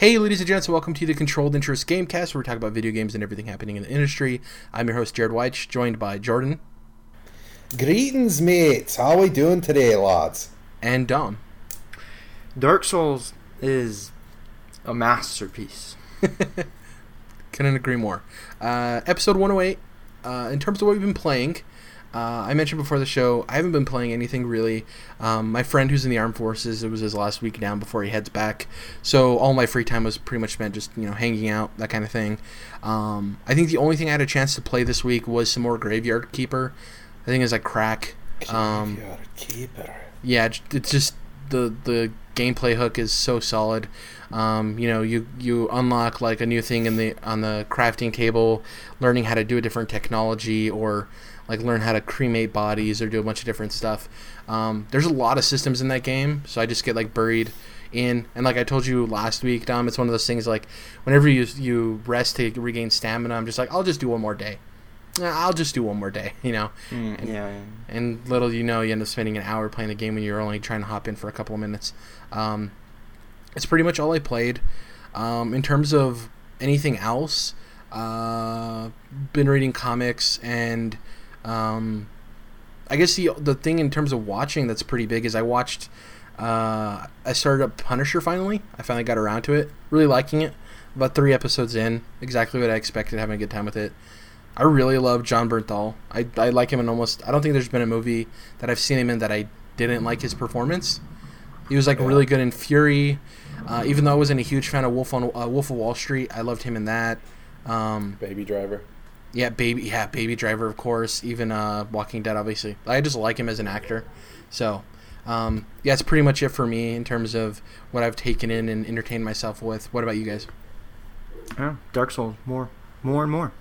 Hey, ladies and gents, welcome to the Controlled Interest Gamecast, where we talk about video games and everything happening in the industry. I'm your host, Jared Weich, joined by Jordan. Greetings, mates. How are we doing today, lads? And Dom. Dark Souls is a masterpiece. Couldn't agree more. Episode 108, in terms of what we've been playing, I mentioned before the show, I haven't been playing anything really. My friend who's in the armed forces, it was his last week down before he heads back. So all my free time was pretty much spent just, hanging out, that kind of thing. I think the only thing I had a chance to play this week was some more Graveyard Keeper. I think it's like crack. Graveyard Keeper. Yeah, it's just the gameplay hook is so solid. You unlock like a new thing on the crafting table, learning how to do a different technology or like learn how to cremate bodies or do a bunch of different stuff. There's a lot of systems in that game, so I just get like buried in. And like I told you last week, Dom, it's one of those things like whenever you rest to regain stamina, I'm just like, I'll just do one more day, And little you end up spending an hour playing the game when you're only trying to hop in for a couple of minutes. It's pretty much all I played. In terms of anything else, been reading comics and... I guess the thing in terms of watching that's pretty big is I watched I started up Punisher finally. I finally got around to it. Really liking it. About 3 episodes in. Exactly what I expected. Having a good time with it. I really love John Bernthal. I like him in almost... I don't think there's been a movie that I've seen him in that I didn't like his performance. He was really good in Fury. Even though I wasn't a huge fan of Wolf of Wall Street, I loved him in that. Baby Driver. Yeah, Baby Driver, of course. Even Walking Dead, obviously. I just like him as an actor. So, that's pretty much it for me in terms of what I've taken in and entertained myself with. What about you guys? Yeah, Dark Souls, more and more.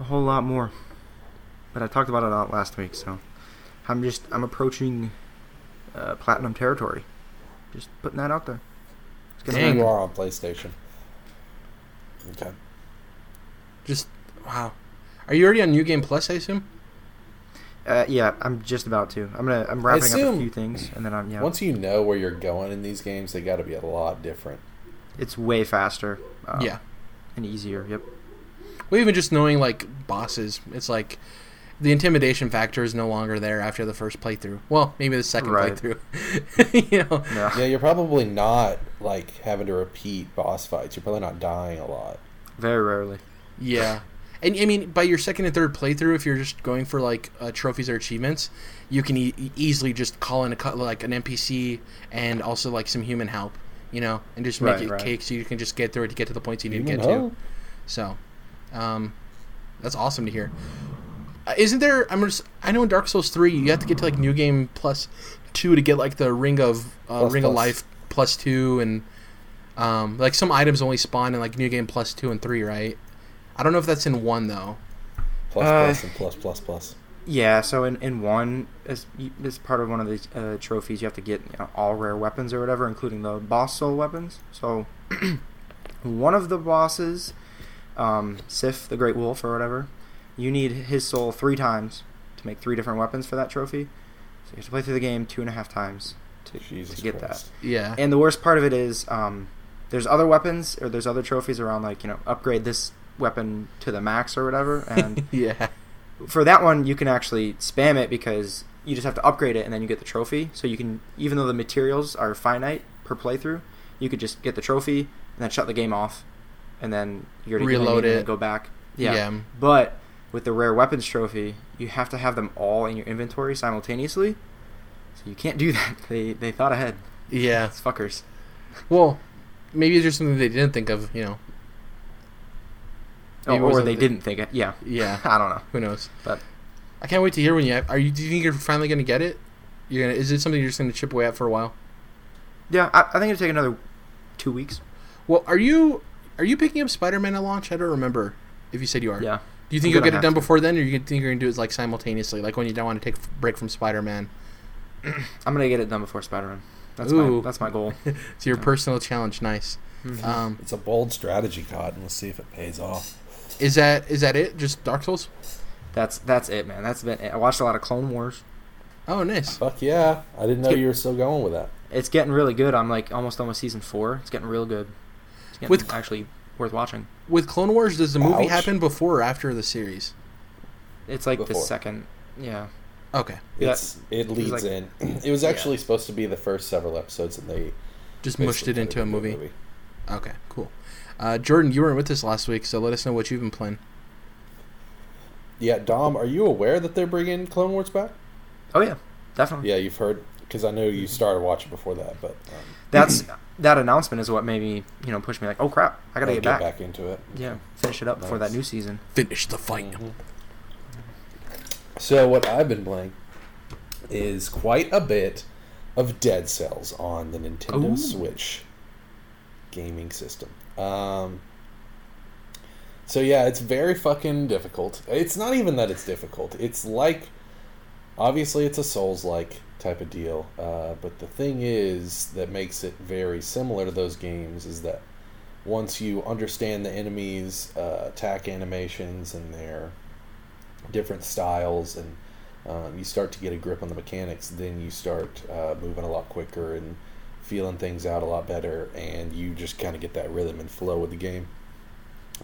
A whole lot more. But I talked about it a lot last week, so I'm approaching Platinum Territory. Just putting that out there. Dang, you are on PlayStation. Okay. Just... Wow. Are you already on New Game Plus, I assume? Yeah, I'm just about to. I'm wrapping up a few things, and then once you know where you're going in these games, they got to be a lot different. It's way faster. And easier, yep. Well, even just knowing, bosses, it's like the intimidation factor is no longer there after the first playthrough. Well, maybe the second playthrough. Yeah, you're probably not, having to repeat boss fights. You're probably not dying a lot. Very rarely. Yeah. And, by your second and third playthrough, if you're just going for, trophies or achievements, you can easily just call in, an NPC and also, some human help, and just make cake so you can just get through it to get to the points you need to get to. So, that's awesome to hear. Isn't there... I know in Dark Souls 3, you have to get to, New Game Plus 2 to get, the Ring of Life Plus 2 and, some items only spawn in, New Game Plus 2 and 3, right? I don't know if that's in 1, though. Plus, and plus. Yeah, so in 1, as part of one of these trophies, you have to get all rare weapons or whatever, including the boss soul weapons. So one of the bosses, Sif, the Great Wolf or whatever, you need his soul 3 times to make 3 different weapons for that trophy. So you have to play through the game 2.5 times to get that. Yeah. And the worst part of it is there's other weapons or there's other trophies around, upgrade this weapon to the max or whatever, and for that one you can actually spam it because you just have to upgrade it and then you get the trophy, so you can, even though the materials are finite per playthrough, you could just get the trophy and then shut the game off and then you're to reload it and go back. But with the rare weapons trophy, you have to have them all in your inventory simultaneously, so you can't do that. They thought ahead. It's fuckers. Well, maybe there's something they didn't think of, or they didn't think it. Yeah. I don't know. Who knows? But I can't wait to hear when you have... Do you think you're finally going to get it? Is it something you're just going to chip away at for a while? Yeah, I think it'll take another 2 weeks. Well, are you picking up Spider-Man at launch? I don't remember if you said you are. Yeah. Do you think you'll get it done before then, or do you think you're going to do it simultaneously, when you don't want to take a break from Spider-Man? I'm going to get it done before Spider-Man. That's my goal. It's your personal challenge. Nice. Mm-hmm. It's a bold strategy, Cod, and we'll see if it pays off. Is that it? Just Dark Souls? That's it, man. That's been it. I watched a lot of Clone Wars. Oh, nice. Fuck yeah. I didn't know you were still going with that. It's getting really good. I'm almost done with season 4. It's getting real good. Yeah, it's actually worth watching. With Clone Wars, does the movie happen before or after the series? It's like before. The second. Yeah. Okay. It leads like, in. It was actually supposed to be the first several episodes, and they just mushed it into a movie. Okay, cool. Jordan, you weren't with us last week, so let us know what you've been playing. Yeah, Dom, are you aware that they're bringing Clone Wars back? Oh, yeah, definitely. Yeah, you've heard, because I know you started watching before that, but... that announcement is what made me, push me like, oh, crap, I gotta get back into it. Yeah, finish it up before that new season. Finish the fight. Mm-hmm. So what I've been playing is quite a bit of Dead Cells on the Nintendo Switch gaming system. So yeah, it's very fucking difficult. It's not even that it's difficult. It's like, obviously it's a Souls-like type of deal, but the thing is that makes it very similar to those games is that once you understand the enemies' attack animations and their different styles, and you start to get a grip on the mechanics, then you start moving a lot quicker and feeling things out a lot better, and you just kind of get that rhythm and flow with the game.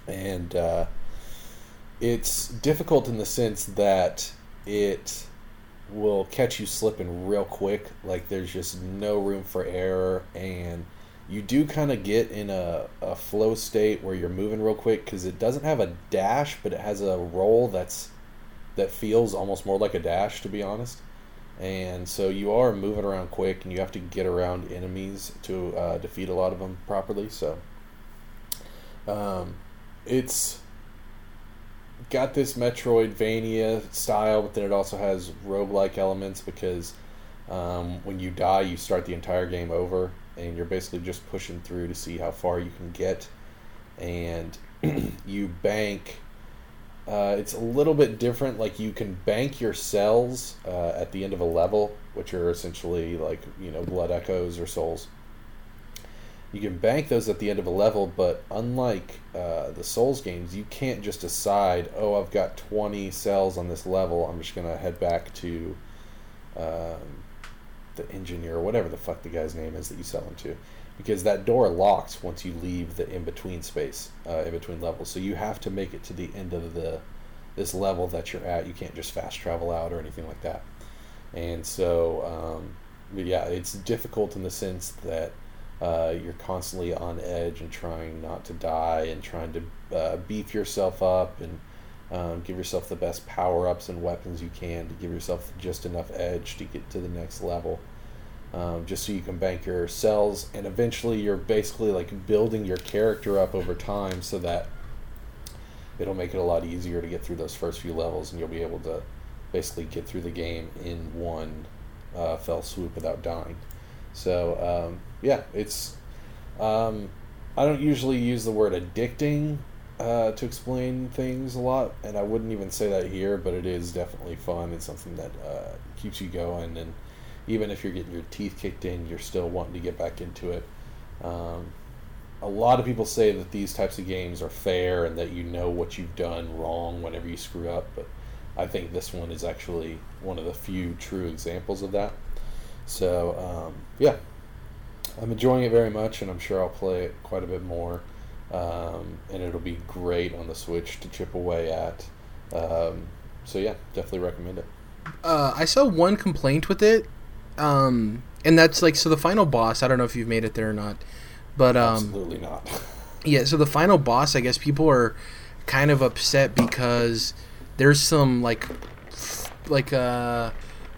And it's difficult in the sense that it will catch you slipping real quick. Like, there's just no room for error, and you do kind of get in a flow state where you're moving real quick, because it doesn't have a dash, but it has a roll that feels almost more like a dash, to be honest. And so you are moving around quick, and you have to get around enemies to defeat a lot of them properly. So it's got this Metroidvania style, but then it also has roguelike elements, because when you die, you start the entire game over, and you're basically just pushing through to see how far you can get. And you bank... it's a little bit different. Like, you can bank your cells at the end of a level, which are essentially like, blood echoes or souls. You can bank those at the end of a level, but unlike the Souls games, you can't just decide, oh, I've got 20 cells on this level, I'm just going to head back to the engineer or whatever the fuck the guy's name is that you sell them to, because that door locks once you leave the in-between space, in-between levels. So you have to make it to the end of this level that you're at. You can't just fast travel out or anything like that. And so, it's difficult in the sense that you're constantly on edge and trying not to die and trying to beef yourself up and give yourself the best power-ups and weapons you can to give yourself just enough edge to get to the next level, just so you can bank your cells. And eventually you're basically like building your character up over time so that it'll make it a lot easier to get through those first few levels, and you'll be able to basically get through the game in one fell swoop without dying. So it's I don't usually use the word addicting to explain things a lot, and I wouldn't even say that here, but it is definitely fun. It's something that keeps you going, and even if you're getting your teeth kicked in, you're still wanting to get back into it. A lot of people say that these types of games are fair and that you know what you've done wrong whenever you screw up, but I think this one is actually one of the few true examples of that. So, I'm enjoying it very much, and I'm sure I'll play it quite a bit more. And it'll be great on the Switch to chip away at. Definitely recommend it. I saw one complaint with it, and that's like, so the final boss, I don't know if you've made it there or not, but absolutely not. Yeah, so the final boss, I guess people are kind of upset because there's some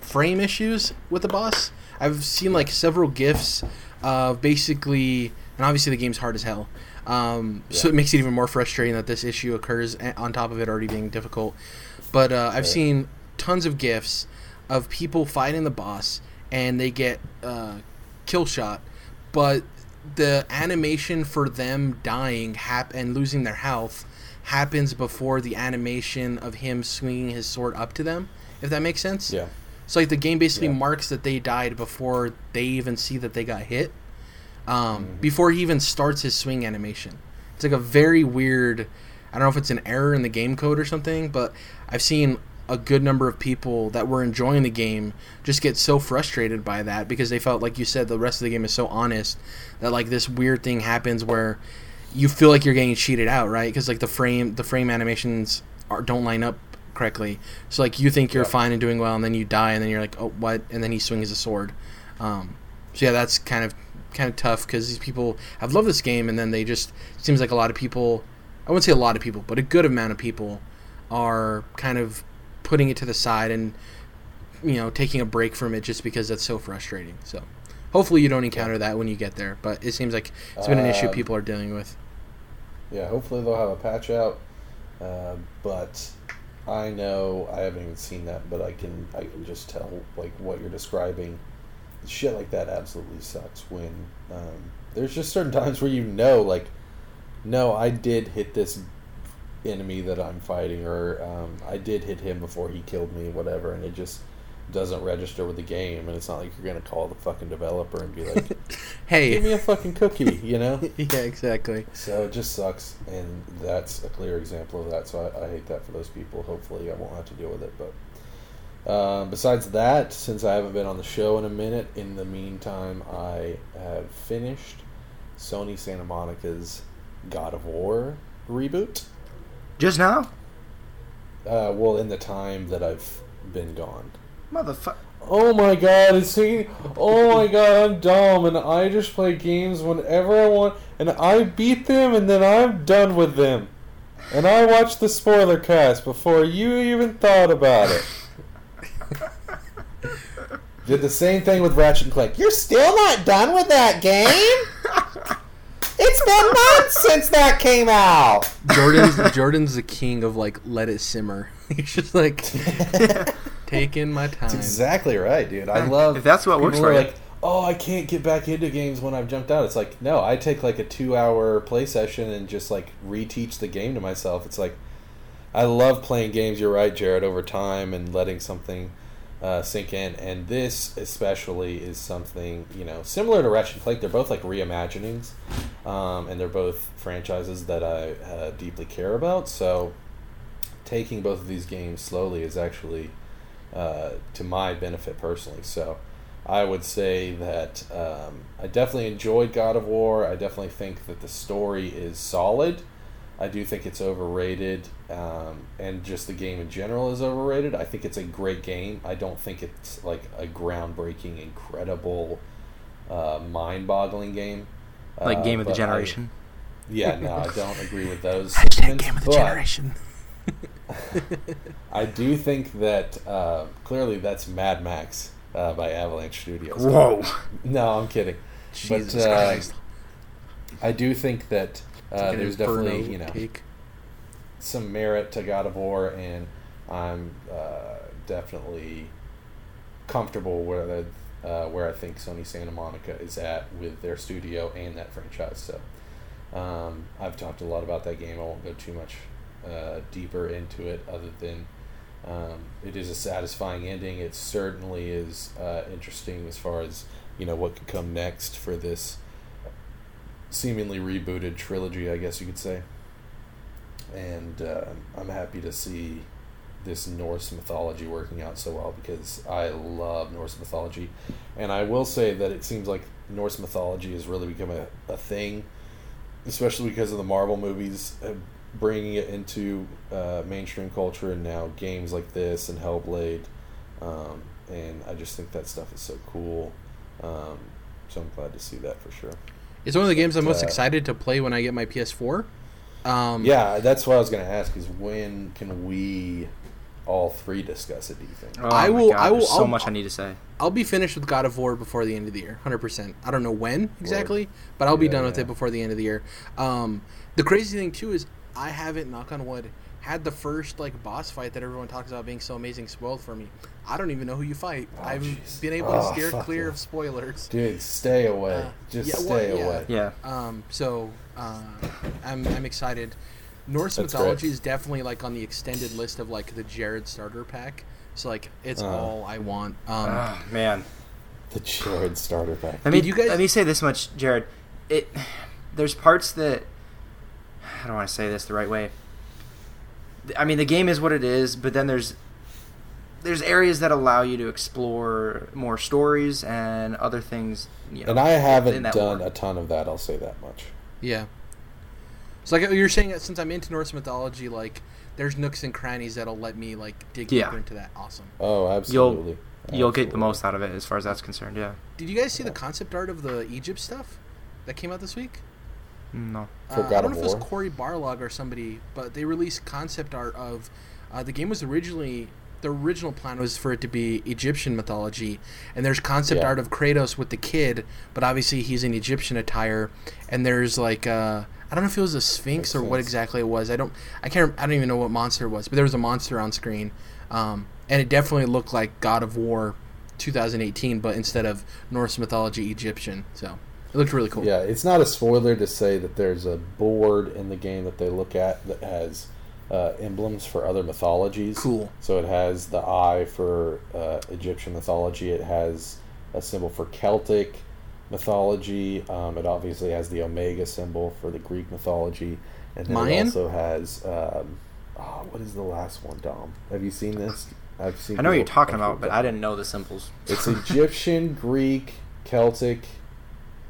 frame issues with the boss. I've seen like several GIFs of basically, and obviously the game's hard as hell. So it makes it even more frustrating that this issue occurs on top of it already being difficult. But I've seen tons of GIFs of people fighting the boss, and they get kill shot, but the animation for them dying and losing their health happens before the animation of him swinging his sword up to them, if that makes sense. Yeah. So like the game basically marks that they died before they even see that they got hit. Before he even starts his swing animation. It's like a very weird, I don't know if it's an error in the game code or something, but I've seen a good number of people that were enjoying the game just get so frustrated by that because they felt, like you said, the rest of the game is so honest that like this weird thing happens where you feel like you're getting cheated out, right? Because like the frame animations don't line up correctly. So like you think you're fine and doing well, and then you die, and then you're like, oh, what? And then he swings a sword. So yeah, that's kind of tough, because these people have loved this game, and then they just, it seems like a lot of people, I wouldn't say a lot of people, but a good amount of people are kind of putting it to the side and, you know, taking a break from it just because that's so frustrating. So hopefully you don't encounter that when you get there, but it seems like it's been an issue people are dealing with. Yeah, hopefully they'll have a patch out, but I know I haven't even seen that, but I can just tell, like, what you're describing. Shit like that absolutely sucks when there's just certain times where you know, like, no, I did hit this enemy that I'm fighting, or I did hit him before he killed me, whatever, and it just doesn't register with the game, and it's not like you're going to call the fucking developer and be like, hey, give me a fucking cookie, you know? Yeah, exactly. So it just sucks, and that's a clear example of that, so I hate that for those people. Hopefully I won't have to deal with it, but besides that, since I haven't been on the show in a minute, in the meantime, I have finished Sony Santa Monica's God of War reboot. Just now? Well, in the time that I've been gone. Motherfucker. Oh my god, oh my god, I'm dumb, and I just play games whenever I want, and I beat them, and then I'm done with them. And I watched the spoiler cast before you even thought about it. Did the same thing with Ratchet and Clank. You're still not done with that game? It's been months since that came out. Jordan's the king of, like, let it simmer. He's just like, taking my time. That's exactly right, dude. I love... If that's what works for you. Like, oh, I can't get back into games when I've jumped out. It's like, no, I take, like, a 2-hour play session and just, like, reteach the game to myself. It's like, I love playing games, you're right, Jared, over time and letting something... sink in, and this especially is something, you know, similar to Ratchet and Clank. They're both like reimaginings, and they're both franchises that I deeply care about, so taking both of these games slowly is actually to my benefit personally. So I would say that I definitely enjoyed God of War. I definitely think that the story is solid. I do think it's overrated, and just the game in general is overrated. I think it's a great game. I don't think it's like a groundbreaking, incredible, mind-boggling game. Like Game of the Generation? I don't agree with those. Game of the Generation. I do think that, clearly that's Mad Max by Avalanche Studios. Whoa! No, I'm kidding. Jesus Christ. I do think that... there's definitely, you know, some merit to God of War, and I'm definitely comfortable where I think Sony Santa Monica is at with their studio and that franchise. So I've talked a lot about that game. I won't go too much deeper into it, other than it is a satisfying ending. It certainly is interesting as far as, you know, what could come next for this seemingly rebooted trilogy, I guess you could say. And I'm happy to see this Norse mythology working out so well, because I love Norse mythology. And I will say that it seems like Norse mythology has really become a thing, especially because of the Marvel movies bringing it into mainstream culture, and now games like this and Hellblade. And I just think that stuff is so cool. So I'm glad to see that for sure. It's one of the games I'm most excited to play when I get my PS4. Yeah, that's what I was going to ask, is when can we all three discuss it, do you think? Oh, I will. There's so much I need to say. I'll be finished with God of War before the end of the year, 100%. I don't know when exactly, but I'll be done with it before the end of the year. The crazy thing, too, is I haven't, knock on wood, had the first like boss fight that everyone talks about being so amazing spoiled for me. I don't even know who you fight. Been able to steer clear of spoilers. Dude, stay away. Just stay away. Yeah. I'm excited. Norse mythology is definitely like on the extended list of like the Jared starter pack. So like it's all I want. Man, the Jared starter pack. I mean, let me say this much, Jared. There's parts that I don't want to say this the right way. I mean, the game is what it is, but then there's areas that allow you to explore more stories and other things. You know, and I haven't done a ton of that, I'll say that much. Yeah. So like you're saying that since I'm into Norse mythology, like there's nooks and crannies that'll let me like dig deeper into that. Awesome. Oh, absolutely. You'll get the most out of it as far as that's concerned. Yeah. Did you guys see the concept art of the Egypt stuff that came out this week? No. I don't know if it was Corey Barlog or somebody, but they released concept art of the game was originally. The original plan was for it to be Egyptian mythology, and there's concept art of Kratos with the kid, but obviously he's in Egyptian attire, and there's like I don't know if it was a Sphinx or what exactly it was. I don't even know what monster it was, but there was a monster on screen, and it definitely looked like God of War 2018, but instead of Norse mythology, Egyptian. So it looked really cool. Yeah, it's not a spoiler to say that there's a board in the game that they look at that has. Emblems for other mythologies. Cool. So it has the eye for Egyptian mythology. It has a symbol for Celtic mythology. It obviously has the Omega symbol for the Greek mythology. And then Mayan? It also has... what is the last one, Dom? Have you seen this? I know what you're talking about, but I didn't know the symbols. It's Egyptian, Greek, Celtic,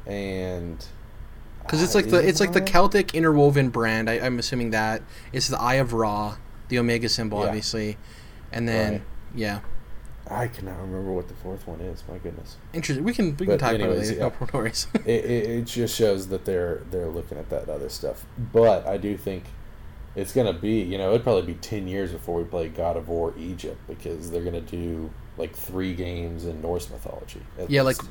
and... Because it's like the Celtic interwoven brand. I'm assuming that it's the Eye of Ra, the Omega symbol, obviously, and then I cannot remember what the fourth one is. My goodness, interesting. We can talk about it later. No worries. It just shows that they're looking at that other stuff. But I do think it's gonna be it'd probably be 10 years before we play God of War Egypt, because they're gonna do like 3 games in Norse mythology. At least.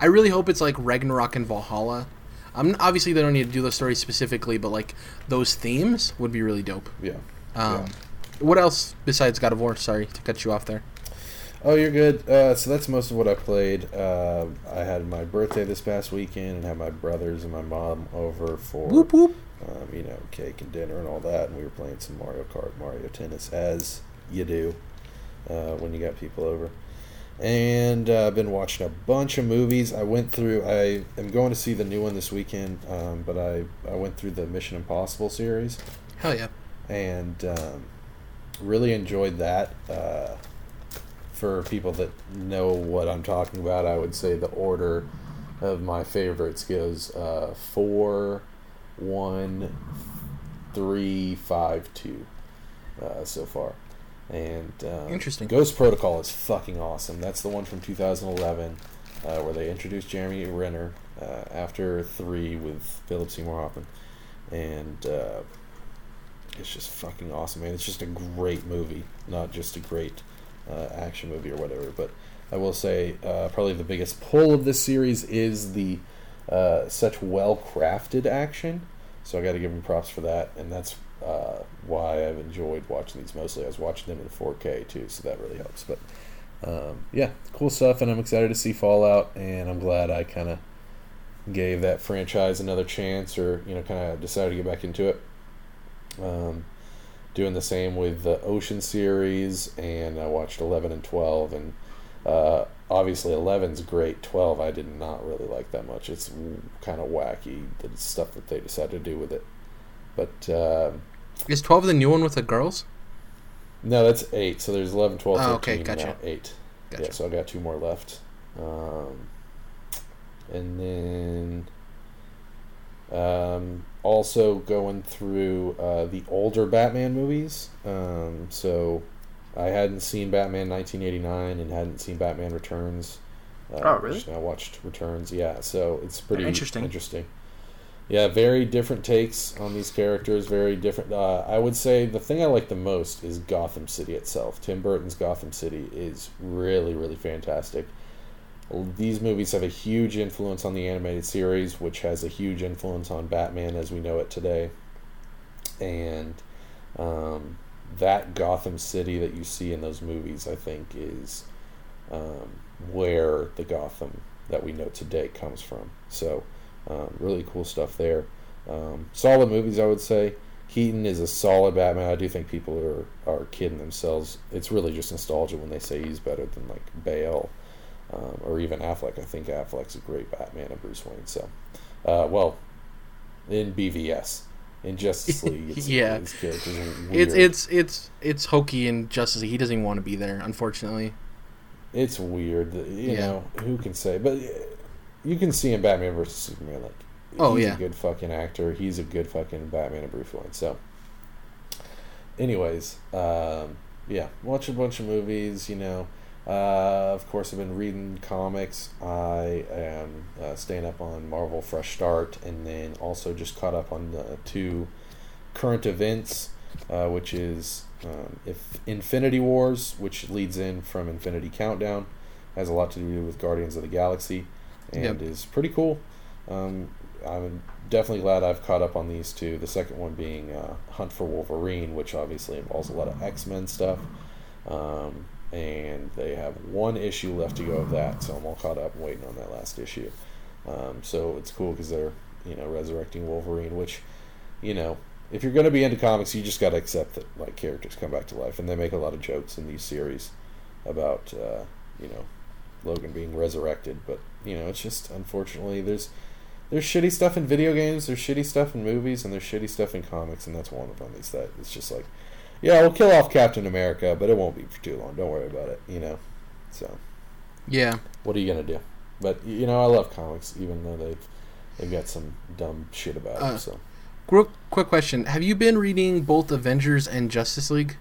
I really hope it's like Ragnarok and Valhalla. Obviously, they don't need to do those stories specifically, but like those themes would be really dope. Yeah. What else besides God of War? Sorry to cut you off there. Oh, you're good. So that's most of what I played. I had my birthday this past weekend and had my brothers and my mom over for whoop, whoop. Cake and dinner and all that, and we were playing some Mario Kart, Mario Tennis, as you do when you got people over. And I've been watching a bunch of movies. I am going to see the new one this weekend, but I went through the Mission Impossible series. Hell yeah. And really enjoyed that. For people that know what I'm talking about, I would say the order of my favorites goes 4, 1, 3, 5, 2 so far. And interesting. Ghost Protocol is fucking awesome. That's the one from 2011 where they introduced Jeremy Renner after 3 with Philip Seymour Hoffman. And it's just fucking awesome, man. It's just a great movie, not just a great action movie or whatever. But I will say probably the biggest pull of this series is the such well-crafted action. So I got to give him props for that. And that's... why I've enjoyed watching these mostly. I was watching them in 4K too, so that really helps. But cool stuff, and I'm excited to see Fallout, and I'm glad I kind of gave that franchise another chance, or kind of decided to get back into it. Doing the same with the Ocean series, and I watched 11 and 12, and obviously 11's great. 12 I did not really like that much. It's kind of wacky, the stuff that they decided to do with it. But is 12 the new one with the girls? No, that's 8. So there's 11, 12, 13, gotcha. Now 8. Gotcha. Yeah, so I've got 2 more left. And then also going through the older Batman movies. So I hadn't seen Batman 1989 and hadn't seen Batman Returns. Oh, really? I watched Returns, so it's pretty interesting. Yeah, very different takes on these characters, very different. I would say the thing I like the most is Gotham City itself. Tim Burton's Gotham City is really, really fantastic. These movies have a huge influence on the animated series, which has a huge influence on Batman as we know it today. And that Gotham City that you see in those movies, I think, is where the Gotham that we know today comes from. So... really cool stuff there. Solid movies, I would say. Keaton is a solid Batman. I do think people are kidding themselves. It's really just nostalgia when they say he's better than like Bale or even Affleck. I think Affleck's a great Batman and Bruce Wayne. So, in BVS, in Justice League, it's, his characters are weird. It's hokey in Justice League. He doesn't even want to be there, unfortunately. It's weird. You know, who can say? But. You can see in Batman versus Superman, like Oh, he's a good fucking actor. He's a good fucking Batman and Bruce Wayne. So, anyways, yeah, watch a bunch of movies, you know. Of course, I've been reading comics. I am staying up on Marvel Fresh Start, and then also just caught up on the two current events, which is if Infinity Wars, which leads in from Infinity Countdown, has a lot to do with Guardians of the Galaxy, and is pretty cool. I'm definitely glad I've caught up on these two. The second one being Hunt for Wolverine, which obviously involves a lot of X-Men stuff. And they have one issue left to go of that, so I'm all caught up and waiting on that last issue. So it's cool because they're, you know, resurrecting Wolverine, which, you know, if you're going to be into comics, you just got to accept that, like, characters come back to life. And they make a lot of jokes in these series about, you know, Logan being resurrected. But, you know, it's just, unfortunately, there's shitty stuff in video games, there's shitty stuff in movies, and there's shitty stuff in comics, and that's one of them. It's just like, yeah, we'll kill off Captain America, but it won't be for too long. Don't worry about it, you know. So, yeah. What are you gonna do? But you know, I love comics, even though they've got some dumb shit about them. So, quick question: have you been reading both Avengers and Justice League?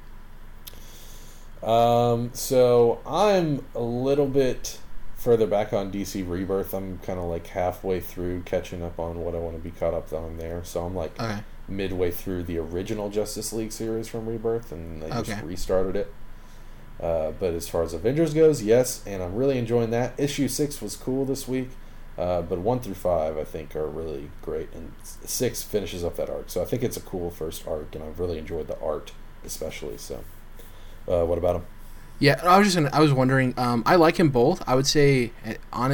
So I'm a little bit further back on DC Rebirth. I'm kind of like halfway through catching up on what I want to be caught up on there. So I'm like. Okay. Midway through the original Justice League series from Rebirth, and they just restarted it. But as far as Avengers goes, yes, and I'm really enjoying that. Issue 6 was cool this week, but 1 through 5 I think are really great, and 6 finishes up that arc. So I think it's a cool first arc, and I've really enjoyed the art especially. So what about him? Yeah, I was wondering. I like him both. I would say, I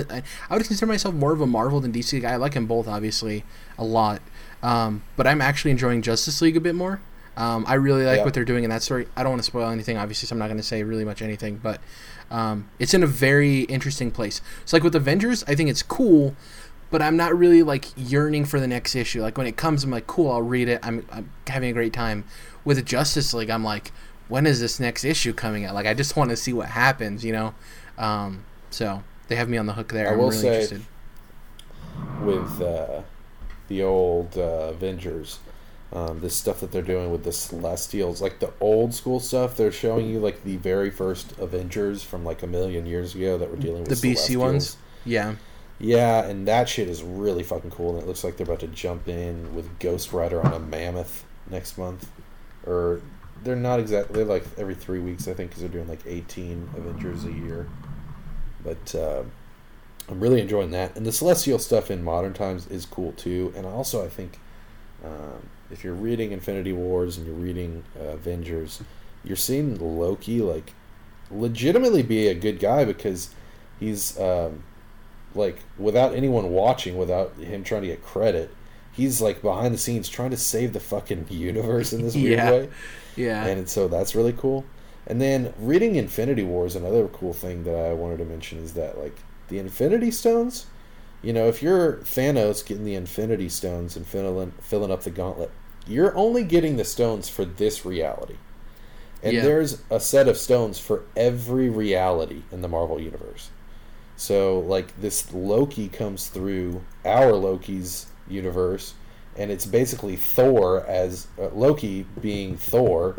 would consider myself more of a Marvel than DC guy. I like him both, obviously, a lot. But I'm actually enjoying Justice League a bit more. I really like what they're doing in that story. I don't want to spoil anything, obviously, so I'm not going to say really much anything. But it's in a very interesting place. So, like with Avengers, I think it's cool, but I'm not really like yearning for the next issue. Like when it comes, I'm like, cool, I'll read it. I'm having a great time. With Justice League, I'm like, when is this next issue coming out? Like, I just want to see what happens, you know? So, they have me on the hook there. I'm really interested. With the old Avengers, the stuff that they're doing with the Celestials, like the old school stuff, they're showing you, like, the very first Avengers from, like, 1,000,000 years ago that were dealing with the BC ones? Yeah. Yeah, and that shit is really fucking cool, and it looks like they're about to jump in with Ghost Rider on a mammoth next month. Or... they're not exactly... they're like every 3 weeks, I think, because they're doing like 18 Avengers a year. But I'm really enjoying that. And the Celestial stuff in modern times is cool, too. And also, I think if you're reading Infinity Wars and you're reading Avengers, you're seeing Loki, like, legitimately be a good guy because he's, like, without anyone watching, without him trying to get credit, he's, like, behind the scenes trying to save the fucking universe in this weird way. Yeah. And so that's really cool. And then reading Infinity Wars, another cool thing that I wanted to mention is that, like, the Infinity Stones, you know, if you're Thanos getting the Infinity Stones and filling up the gauntlet, you're only getting the stones for this reality. And there's a set of stones for every reality in the Marvel Universe. So, like, this Loki comes through our Loki's universe, and it's basically Thor as Loki being Thor,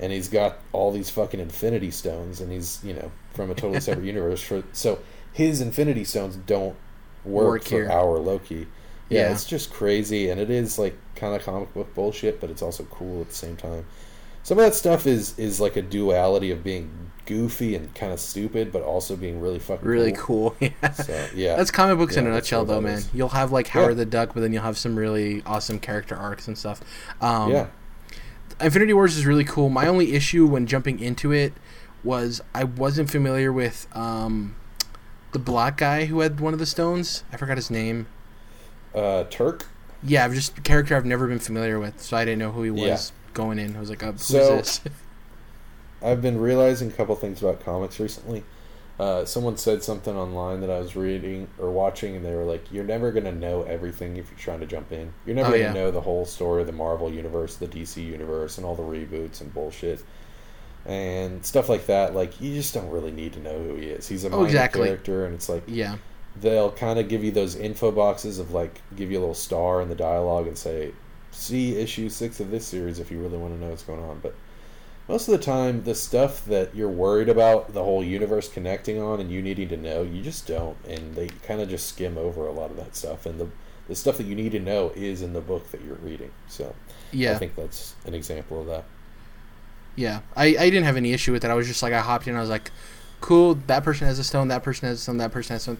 and he's got all these fucking Infinity Stones, and he's, you know, from a totally separate universe. So his Infinity Stones don't work for here. Our Loki. Yeah, it's just crazy, and it is like kind of comic book bullshit, but it's also cool at the same time. Some of that stuff is like a duality of being goofy and kind of stupid, but also being really fucking cool. Yeah. So, yeah. That's comic books in a nutshell, though, man. You'll have, like, Howard the Duck, but then you'll have some really awesome character arcs and stuff. Infinity Wars is really cool. My only issue when jumping into it was I wasn't familiar with the black guy who had one of the stones. I forgot his name. Turk? Yeah, just a character I've never been familiar with, so I didn't know who he was. Yeah. Going in, I was like, "Who's this?" I've been realizing a couple things about comics recently. Someone said something online that I was reading or watching, and they were like, "You're never going to know everything if you're trying to jump in. You're never going to know the whole story of the Marvel universe, the DC universe, and all the reboots and bullshit and stuff like that. Like, you just don't really need to know who he is. He's a minor character, and it's like, they'll kind of give you those info boxes of, like, give you a little star in the dialogue and say, see issue 6 of this series if you really want to know what's going on. But most of the time, the stuff that you're worried about the whole universe connecting on and you needing to know, you just don't. And they kind of just skim over a lot of that stuff. And the stuff that you need to know is in the book that you're reading. So yeah. I think that's an example of that. Yeah. I didn't have any issue with it. I was just like, I hopped in and I was like, cool, that person has a stone, that person has a stone, that person has a stone.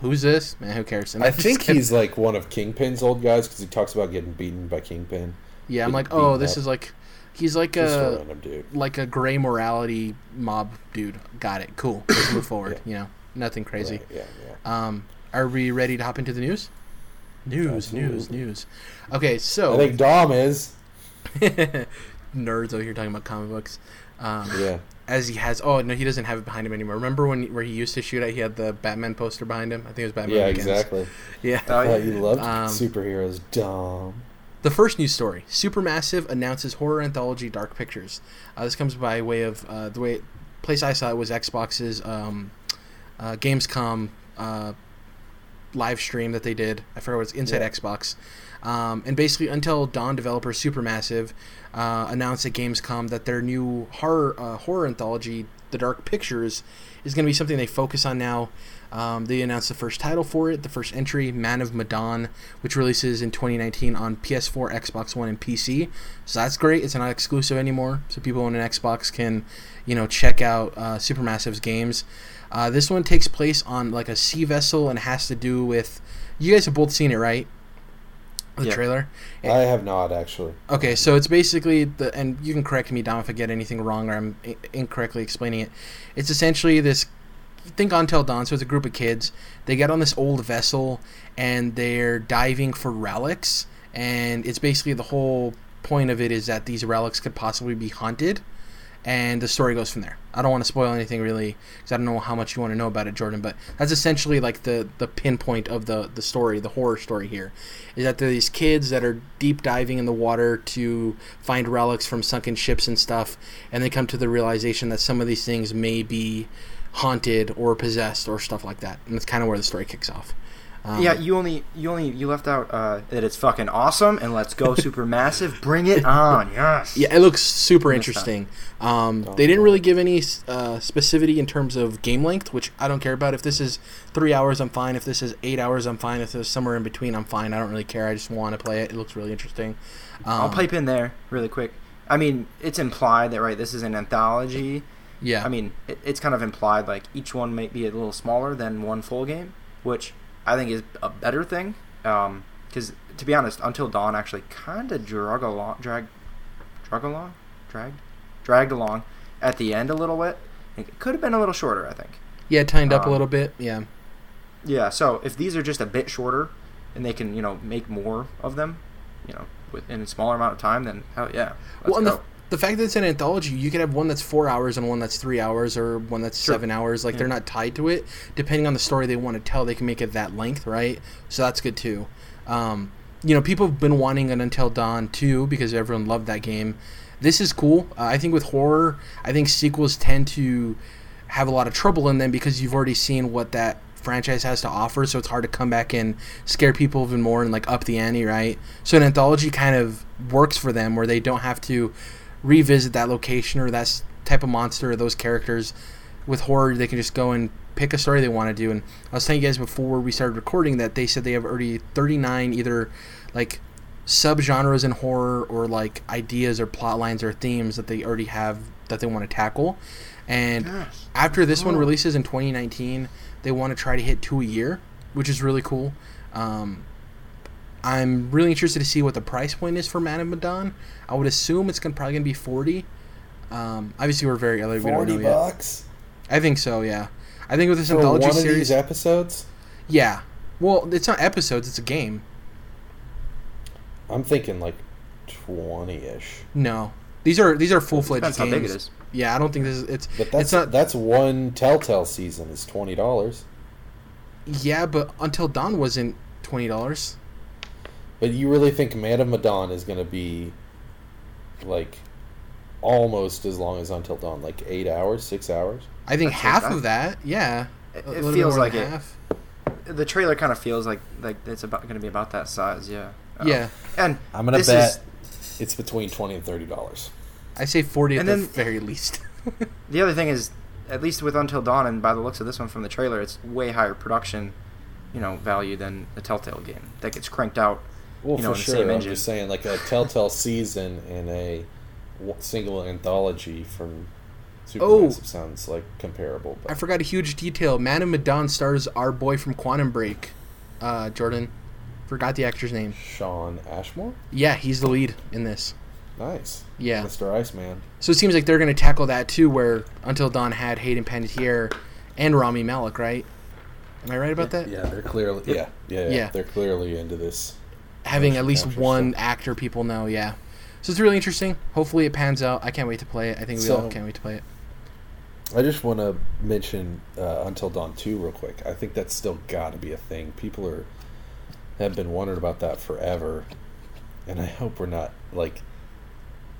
Who's this? Man, who cares? And I think he's like one of Kingpin's old guys because he talks about getting beaten by Kingpin. Yeah, I'm like, oh, this is like... He's like a gray morality mob dude. Got it. Cool. Let's move forward. Yeah. You know, nothing crazy. Right. Yeah. Are we ready to hop into the news? News. Okay, so... I think Dom is. Nerds over here talking about comic books. Yeah. As he has... Oh, no, he doesn't have it behind him anymore. Remember where he used to shoot at? He had the Batman poster behind him? I think it was Batman. Yeah, Begins. Exactly. Yeah. Oh, you loved superheroes, Dom. The first news story. Supermassive announces horror anthology Dark Pictures. This comes by way of... place I saw it was Xbox's Gamescom live stream that they did. I forgot what it's Inside Xbox. And basically, Until Dawn developer Supermassive announced at Gamescom that their new horror anthology, The Dark Pictures, is going to be something they focus on now. They announced the first title for it, the first entry, Man of Medan, which releases in 2019 on PS4, Xbox One, and PC. So that's great. It's not exclusive anymore, so people on an Xbox can, check out Supermassive's games. This one takes place on like a sea vessel and has to do with... You guys have both seen it, right? The trailer? I have not, actually. Okay, so it's basically... and you can correct me, Dom, if I get anything wrong or I'm incorrectly explaining it. It's essentially this... Think Until Dawn, so it's a group of kids. They get on this old vessel, and they're diving for relics. And it's basically the whole point of it is that these relics could possibly be haunted. And the story goes from there. I don't want to spoil anything, really, because I don't know how much you want to know about it, Jordan. But that's essentially like the pinpoint of the story, the horror story here, is that there are these kids that are deep diving in the water to find relics from sunken ships and stuff. And they come to the realization that some of these things may be haunted or possessed or stuff like that. And that's kind of where the story kicks off. You left out that it's fucking awesome, and let's go Supermassive. Bring it on, yes. Yeah, it looks super interesting. They didn't really give any specificity in terms of game length, which I don't care about. If this is 3 hours, I'm fine. If this is 8 hours, I'm fine. If it's somewhere in between, I'm fine. I don't really care. I just want to play it. It looks really interesting. I'll pipe in there really quick. I mean, it's implied that, right, this is an anthology. Yeah. I mean, it's kind of implied, like, each one might be a little smaller than one full game, which... I think is a better thing, because to be honest, Until Dawn actually kind of dragged along at the end a little bit. It could have been a little shorter, I think. Yeah, timed up a little bit. Yeah. Yeah. So if these are just a bit shorter, and they can make more of them, within a smaller amount of time, then hell yeah. Well, the fact that it's an anthology, you could have one that's 4 hours and one that's 3 hours or one that's 7 hours. Like, they're not tied to it. Depending on the story they want to tell, they can make it that length, right? So that's good, too. People have been wanting an Until Dawn 2 because everyone loved that game. This is cool. I think with horror, I think sequels tend to have a lot of trouble in them because you've already seen what that franchise has to offer, so it's hard to come back and scare people even more and, like, up the ante, right? So an anthology kind of works for them where they don't have to revisit that location or that type of monster or those characters. With horror, they can just go and pick a story they want to do. And I was telling you guys before we started recording that they said they have already 39 either like subgenres in horror or like ideas or plot lines or themes that they already have that they want to tackle. And after this one releases in 2019, they want to try to hit 2 a year, which is really cool. I'm really interested to see what the price point is for Man of Medan. I would assume it's probably going to be $40. Obviously, we're very early. $40? I think so, yeah. I think with this anthology series... For one of these episodes? Yeah. Well, it's not episodes. It's a game. I'm thinking like 20-ish. No. These are full-fledged games. That's how big it is. Yeah, I don't think this is... That's one Telltale season. It's $20. Yeah, but Until Dawn wasn't $20. But you really think Man of Medan is going to be, like, almost as long as Until Dawn? Like, 6 hours? I think half of that, yeah. It feels like it. the trailer kind of feels like it's about going to be about that size. Yeah. Yeah. And I'm going to bet it's between $20 and $30. I say 40 at the very least. The other thing is, at least with Until Dawn, and by the looks of this one from the trailer, it's way higher production, value than a Telltale game that gets cranked out. Well, for sure. I'm just saying, like a Telltale season and a single anthology from Supermassive sounds like comparable. But I forgot a huge detail. Man of Medan stars our boy from Quantum Break, Jordan. Forgot the actor's name. Sean Ashmore? Yeah, he's the lead in this. Nice. Yeah. Mr. Iceman. So it seems like they're going to tackle that too, where Until Dawn had Hayden Panettiere and Rami Malek, right? Am I right about that? Yeah, they're clearly they're clearly into this. Having at least one actor people know, yeah. So it's really interesting. Hopefully it pans out. I can't wait to play it. I think we all can't wait to play it. I just want to mention Until Dawn 2 real quick. I think that's still got to be a thing. People have been wondering about that forever. And I hope we're not, like,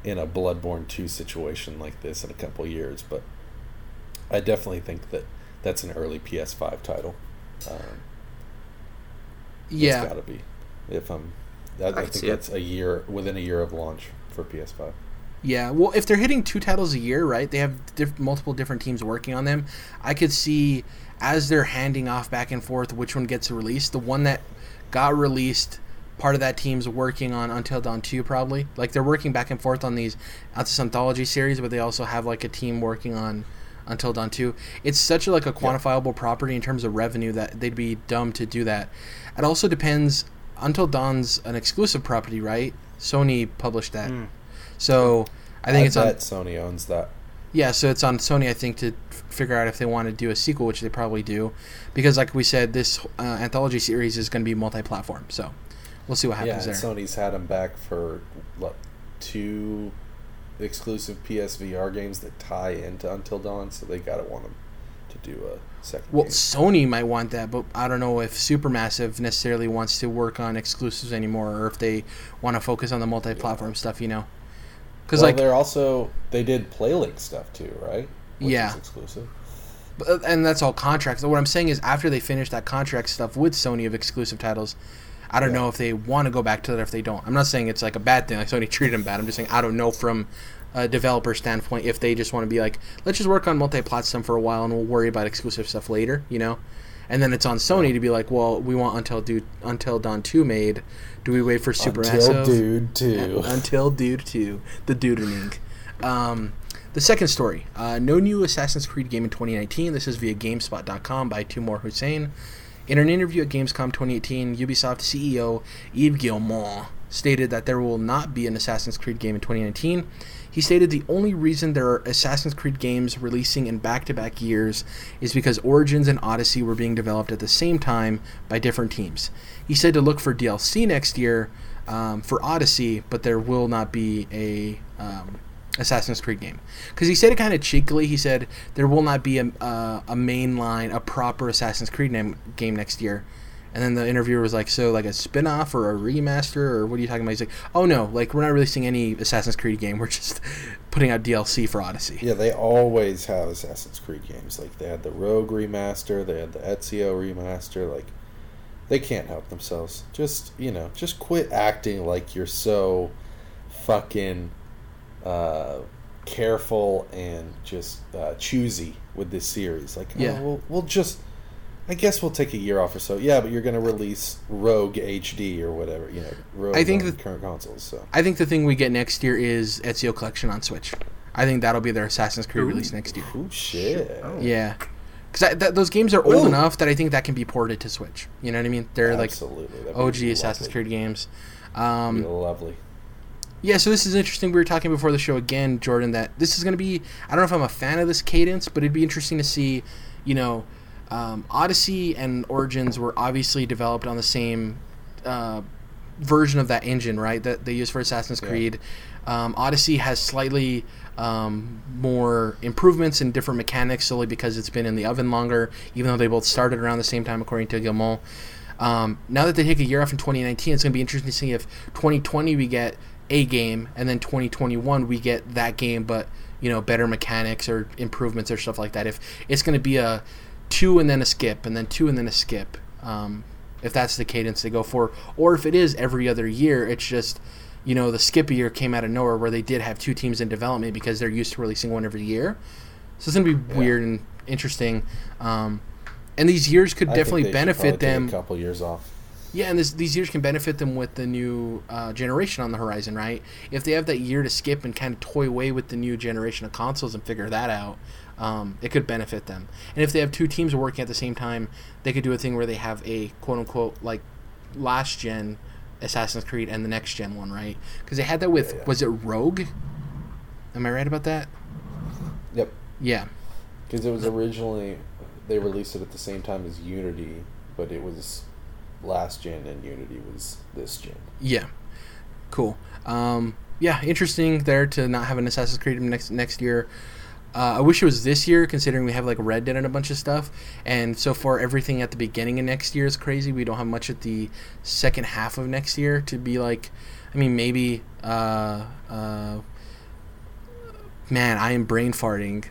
in a Bloodborne 2 situation like this in a couple of years, but I definitely think that that's an early PS5 title. Yeah, it's got to be. I think that's within a year of launch for PS5. Yeah, well, if they're hitting 2 titles a year, right? They have multiple different teams working on them. I could see as they're handing off back and forth which one gets released. The one that got released, part of that team's working on Until Dawn 2 probably. Like, they're working back and forth on these anthology series, but they also have, like, a team working on Until Dawn 2. It's such a quantifiable property in terms of revenue that they'd be dumb to do that. It also depends. Until Dawn's an exclusive property, right? Sony published that. So I think Sony owns that. Yeah, so it's on Sony, I think, to figure out if they want to do a sequel, which they probably do, because like we said, this anthology series is going to be multi-platform, so we'll see what happens there. Sony's had them back for 2 exclusive PSVR games that tie into Until Dawn, so they got to want them to do a second game. Sony might want that, but I don't know if Supermassive necessarily wants to work on exclusives anymore, or if they want to focus on the multi-platform stuff, Because they did PlayLink stuff too, right? Which is exclusive. But, and that's all contracts. What I'm saying is, after they finish that contract stuff with Sony of exclusive titles, I don't know if they want to go back to that or if they don't. I'm not saying it's a bad thing, like Sony treated them bad. I'm just saying I don't know from a developer standpoint if they just want to be like, let's just work on multi-plat stuff for a while and we'll worry about exclusive stuff later, And then it's on Sony to be like, well, we want Until Dawn 2 made. Do we wait for Supermassive? Until Dude 2. Until Dude 2. The Dudening. The second story. No new Assassin's Creed game in 2019. This is via GameSpot.com by Timur Hussein. In an interview at Gamescom 2018, Ubisoft CEO Yves Guillemot stated that there will not be an Assassin's Creed game in 2019. He stated the only reason there are Assassin's Creed games releasing in back-to-back years is because Origins and Odyssey were being developed at the same time by different teams. He said to look for DLC next year for Odyssey, but there will not be a Assassin's Creed game. Because he said it kind of cheekily. He said there will not be a proper Assassin's Creed game next year. And then the interviewer was like, so like a spin-off or a remaster or what are you talking about? He's like, oh no, like we're not releasing any Assassin's Creed game. We're just putting out DLC for Odyssey. Yeah, they always have Assassin's Creed games. Like they had the Rogue remaster. They had the Ezio remaster. Like they can't help themselves. Just, just quit acting like you're so fucking... careful and just choosy with this series. Like, we'll just... I guess we'll take a year off or so. Yeah, but you're going to release Rogue HD or whatever, Rogue on current consoles. So I think the thing we get next year is Ezio Collection on Switch. I think that'll be their Assassin's Creed release next year. Oh, shit. Yeah. Because those games are old enough that I think that can be ported to Switch. You know what I mean? They're like OG Assassin's Creed games. Lovely. Yeah, so this is interesting. We were talking before the show again, Jordan, that this is going to be... I don't know if I'm a fan of this cadence, but it'd be interesting to see, Odyssey and Origins were obviously developed on the same version of that engine, right, that they use for Assassin's Creed. Odyssey has slightly more improvements and different mechanics solely because it's been in the oven longer, even though they both started around the same time, according to Guillemot. Now that they take a year off in 2019, it's going to be interesting to see if 2020 we get... a game, and then 2021 we get that game, but better mechanics or improvements or stuff like that. If it's going to be a 2 and then a skip, and then 2 and then a skip, if that's the cadence they go for, or if it is every other year. It's just, you know, the skip a year came out of nowhere where they did have two teams in development because they're used to releasing one every year. So it's going to be weird and interesting. And these years could definitely benefit them. Take a couple years off. Yeah, and these years can benefit them with the new generation on the horizon, right? If they have that year to skip and kind of toy away with the new generation of consoles and figure that out, it could benefit them. And if they have two teams working at the same time, they could do a thing where they have a quote-unquote like last-gen Assassin's Creed and the next-gen one, right? Because they had that with, was it Rogue? Am I right about that? Yep. Yeah. Because it was originally, they released it at the same time as Unity, but it was last gen and Unity was this gen. Yeah. Cool. Yeah, interesting there to not have an Assassin's Creed next year. I wish it was this year, considering we have like Red Dead and a bunch of stuff. And so far, everything at the beginning of next year is crazy. We don't have much at the second half of next year to be like, I mean, maybe, man, I am brain farting.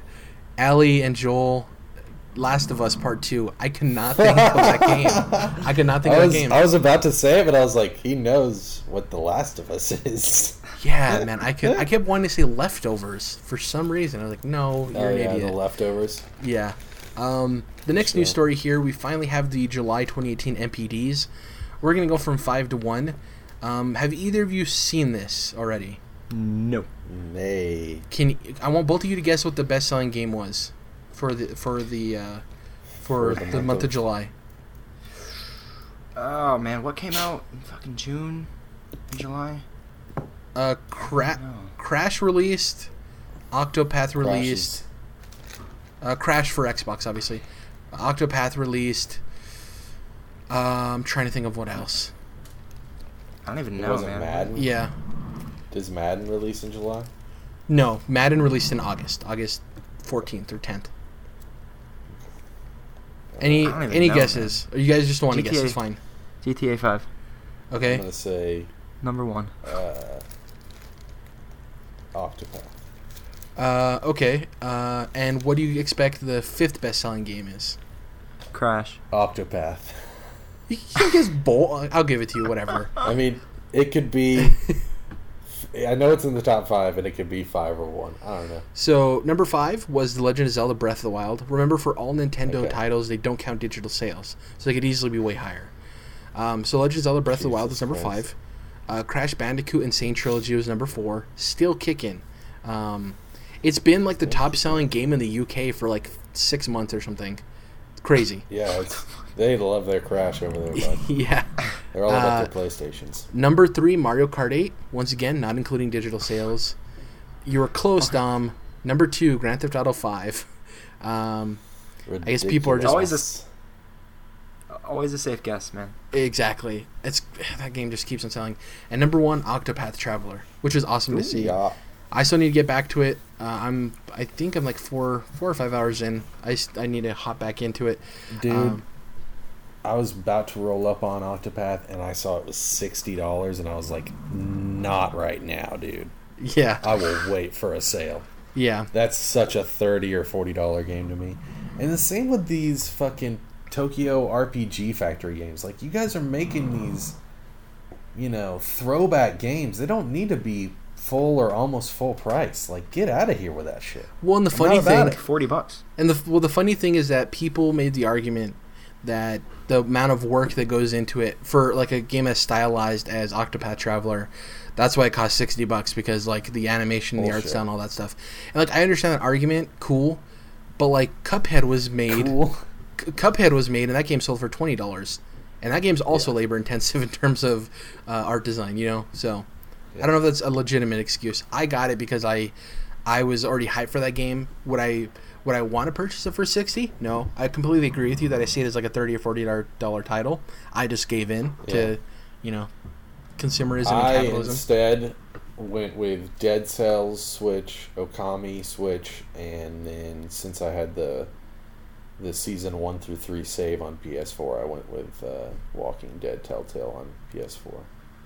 Ellie and Joel, Last of Us Part 2. I cannot think of that game. I was about to say it, but I was like, he knows what The Last of Us is. Yeah, man. I kept wanting to say Leftovers for some reason. I was like, no, you're an idiot. The Leftovers. Yeah. The next news story here, we finally have the July 2018 MPDs. We're going to go from 5 to 1. Have either of you seen this already? No. Nay. I want both of you to guess what the best-selling game was for the month of July. Oh man, what came out in fucking June, July? Crash released, Octopath released, Crash for Xbox obviously, Octopath released. I'm trying to think of what else. I don't even know. Wasn't Madden? Yeah. Does Madden release in July? No, Madden released in August 14th or 10th. Any guesses? Or you guys just want to guess? It's fine. GTA 5. Okay. I'm gonna say number 1. Octopath. Okay. And what do you expect the 5th best-selling game is? Crash. Octopath. You can guess both. I'll give it to you. Whatever. I mean, it could be. I know it's in the top 5, and it could be 5 or 1. I don't know. So, number 5 was The Legend of Zelda Breath of the Wild. Remember, for all Nintendo titles, they don't count digital sales, so they could easily be way higher. So, Legend of Zelda Breath of the Wild was number 5. Crash Bandicoot Insane Trilogy was number 4. Still kicking. It's been, like, the top-selling game in the UK for, like, 6 months or something. It's crazy. Yeah, they love their Crash over there, bud. Yeah. They're all about their PlayStations. Number 3, Mario Kart 8. Once again, not including digital sales. You were close, Dom. Number 2, Grand Theft Auto 5. I guess people are just always a safe guess, man. Exactly. That game just keeps on selling. And number 1, Octopath Traveler, which was awesome to see. Yeah. I still need to get back to it. I think I'm like four or 5 hours in. I need to hop back into it, dude. I was about to roll up on Octopath, and I saw it was $60, and I was like, not right now, dude. Yeah. I will wait for a sale. Yeah. That's such a $30 or $40 game to me. And the same with these fucking Tokyo RPG Factory games. Like, you guys are making these, you know, throwback games. They don't need to be full or almost full price. Like, get out of here with that shit. Well, and the funny thing, $40. And the funny thing is that people made the argument that the amount of work that goes into it for like a game as stylized as Octopath Traveler, that's why it costs $60, because like the animation, the art style, and all that stuff. And like I understand that argument, cool, but like Cuphead was made. Cool. Cuphead was made, and that game sold for $20, and that game's also labor intensive in terms of art design, you know. So I don't know if that's a legitimate excuse. I got it because I was already hyped for that game. Would I want to purchase it for $60? No. I completely agree with you that I see it as like a $30 or $40 title. I just gave in to, you know, consumerism and capitalism. I instead went with Dead Cells, Switch, Okami, Switch, and then since I had the Season 1 through 3 save on PS4, I went with Walking Dead Telltale on PS4.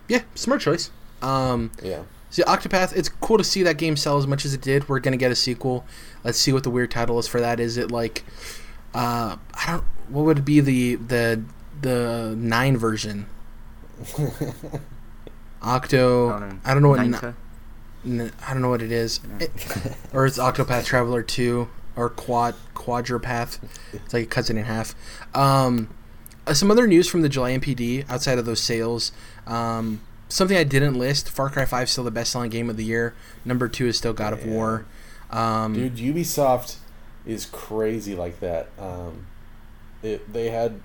Yeah, smart choice. Yeah. See, Octopath, it's cool to see that game sell as much as it did. We're going to get a sequel. Let's see what the weird title is for that. Is it like, what would be the the 9 version. Octo. I don't know what. I don't know what it is. Or it's Octopath Traveler 2 or Quadropath. It's like it cuts it in half. Some other news from the July MPD outside of those sales. Something I didn't list: Far Cry 5 is still the best-selling game of the year. Number 2 is still God of War. Dude, Ubisoft is crazy like that. They had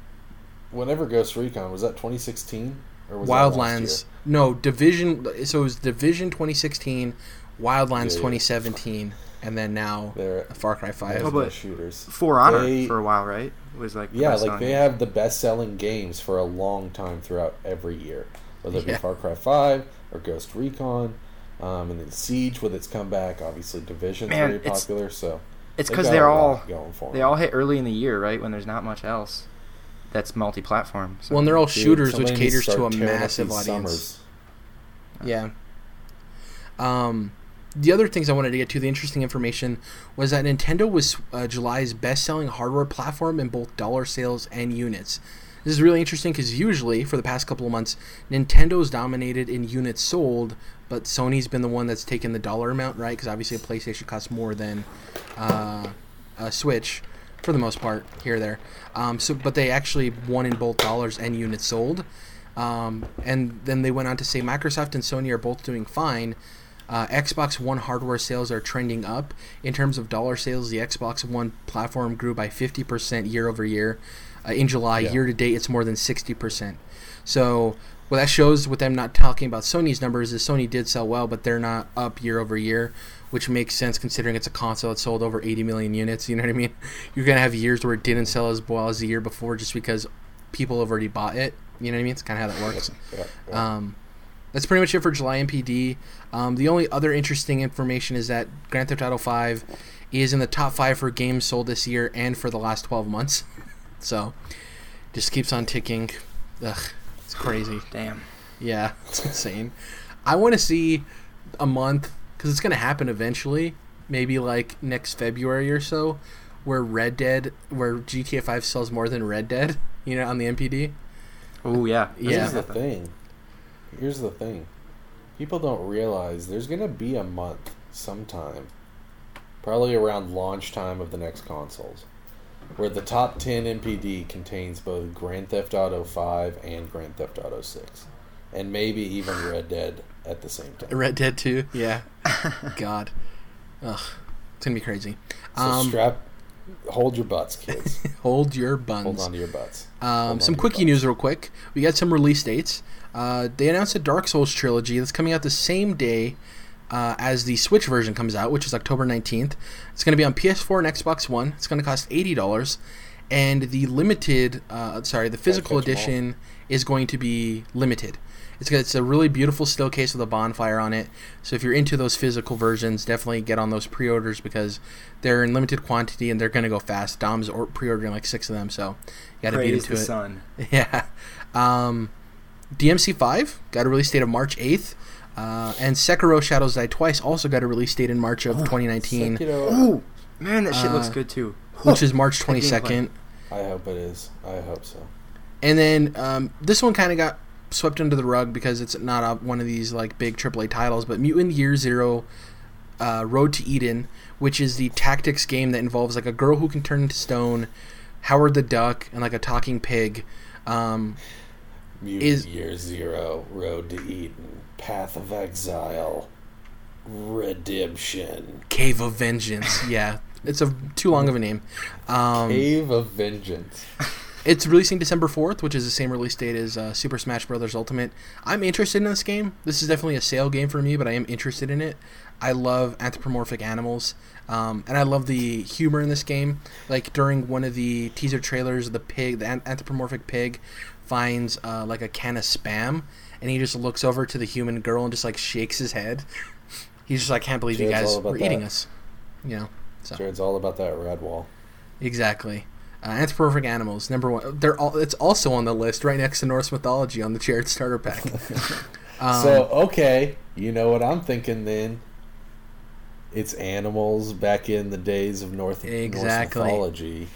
whenever Ghost Recon was that 2016 or was Wildlands. No, Division. So it was Division 2016, Wildlands 2017, and then now Far Cry 5. But shooters. For Honor for a while, right? It was like they have the best-selling games for a long time throughout every year, whether it be Far Cry 5 or Ghost Recon, and then Siege with its comeback. Obviously, Division's very popular. So it's because they all hit early in the year, right? When there's not much else that's multi-platform. So. Well, and they're all shooters, which caters to a massive audience. Yeah. The other things I wanted to get to, the interesting information, was that Nintendo was July's best-selling hardware platform in both dollar sales and units. This is really interesting because usually, for the past couple of months, Nintendo's dominated in units sold, but Sony's been the one that's taken the dollar amount, right? Because obviously a PlayStation costs more than a Switch, for the most part, here or there. But they actually won in both dollars and units sold. And then they went on to say Microsoft and Sony are both doing fine. Xbox One hardware sales are trending up. In terms of dollar sales, the Xbox One platform grew by 50% year over year. In July, year to date, it's more than 60%. So what that shows with them not talking about Sony's numbers is Sony did sell well, but they're not up year over year, which makes sense considering it's a console that sold over 80 million units. You know what I mean? You're going to have years where it didn't sell as well as the year before just because people have already bought it. You know what I mean? It's kind of how that works. That's pretty much it for July MPD. The only other interesting information is that Grand Theft Auto 5 is in the top 5 for games sold this year and for the last 12 months. So just keeps on ticking. Ugh, it's crazy. Damn. Yeah, it's insane. I want to see a month... because it's going to happen eventually, maybe like next February or so, where GTA 5 sells more than Red Dead, you know, on the MPD. Oh, yeah. Here's the thing. People don't realize there's going to be a month sometime, probably around launch time of the next consoles, where the top 10 MPD contains both Grand Theft Auto 5 and Grand Theft Auto 6, and maybe even Red Dead at the same time. Red Dead 2? Yeah. God. Ugh. It's going to be crazy. So hold your butts, kids. Hold your buns. Hold on to your butts. Some quickie news real quick. We got some release dates. They announced a Dark Souls trilogy that's coming out the same day as the Switch version comes out, which is October 19th. It's going to be on PS4 and Xbox One. It's going to cost $80. And the physical edition is going to be limited. It's a really beautiful still case with a bonfire on it. So if you're into those physical versions, definitely get on those pre-orders because they're in limited quantity and they're going to go fast. Dom's pre-ordering like 6 of them, so you got to beat into it. Praise the sun. Yeah. DMC5 got a release date of March 8th. And Sekiro Shadows Die Twice also got a release date in March of 2019. Oh, man, that shit looks good too. Which is March 22nd. I hope it is. I hope so. And then this one kind of got swept under the rug because it's not one of these like big AAA titles, but Mutant Year Zero Road to Eden, which is the tactics game that involves like a girl who can turn into stone, Howard the Duck, and like a talking pig. Mutant Year Zero Road to Eden, Path of Exile, Redemption, Cave of Vengeance. Yeah, it's too long of a name. Cave of Vengeance. It's releasing December 4th, which is the same release date as Super Smash Bros. Ultimate. I'm interested in this game. This is definitely a sale game for me, but I am interested in it. I love anthropomorphic animals, and I love the humor in this game. Like during one of the teaser trailers, the anthropomorphic pig finds like a can of Spam, and he just looks over to the human girl and just like shakes his head. He's just like, I can't believe you guys were eating us. You know, so. Jared's all about that red wall. Exactly. Anthropomorphic animals, number one. It's also on the list, right next to Norse mythology on the Jared starter pack. You know what I'm thinking then? It's animals back in the days of Norse mythology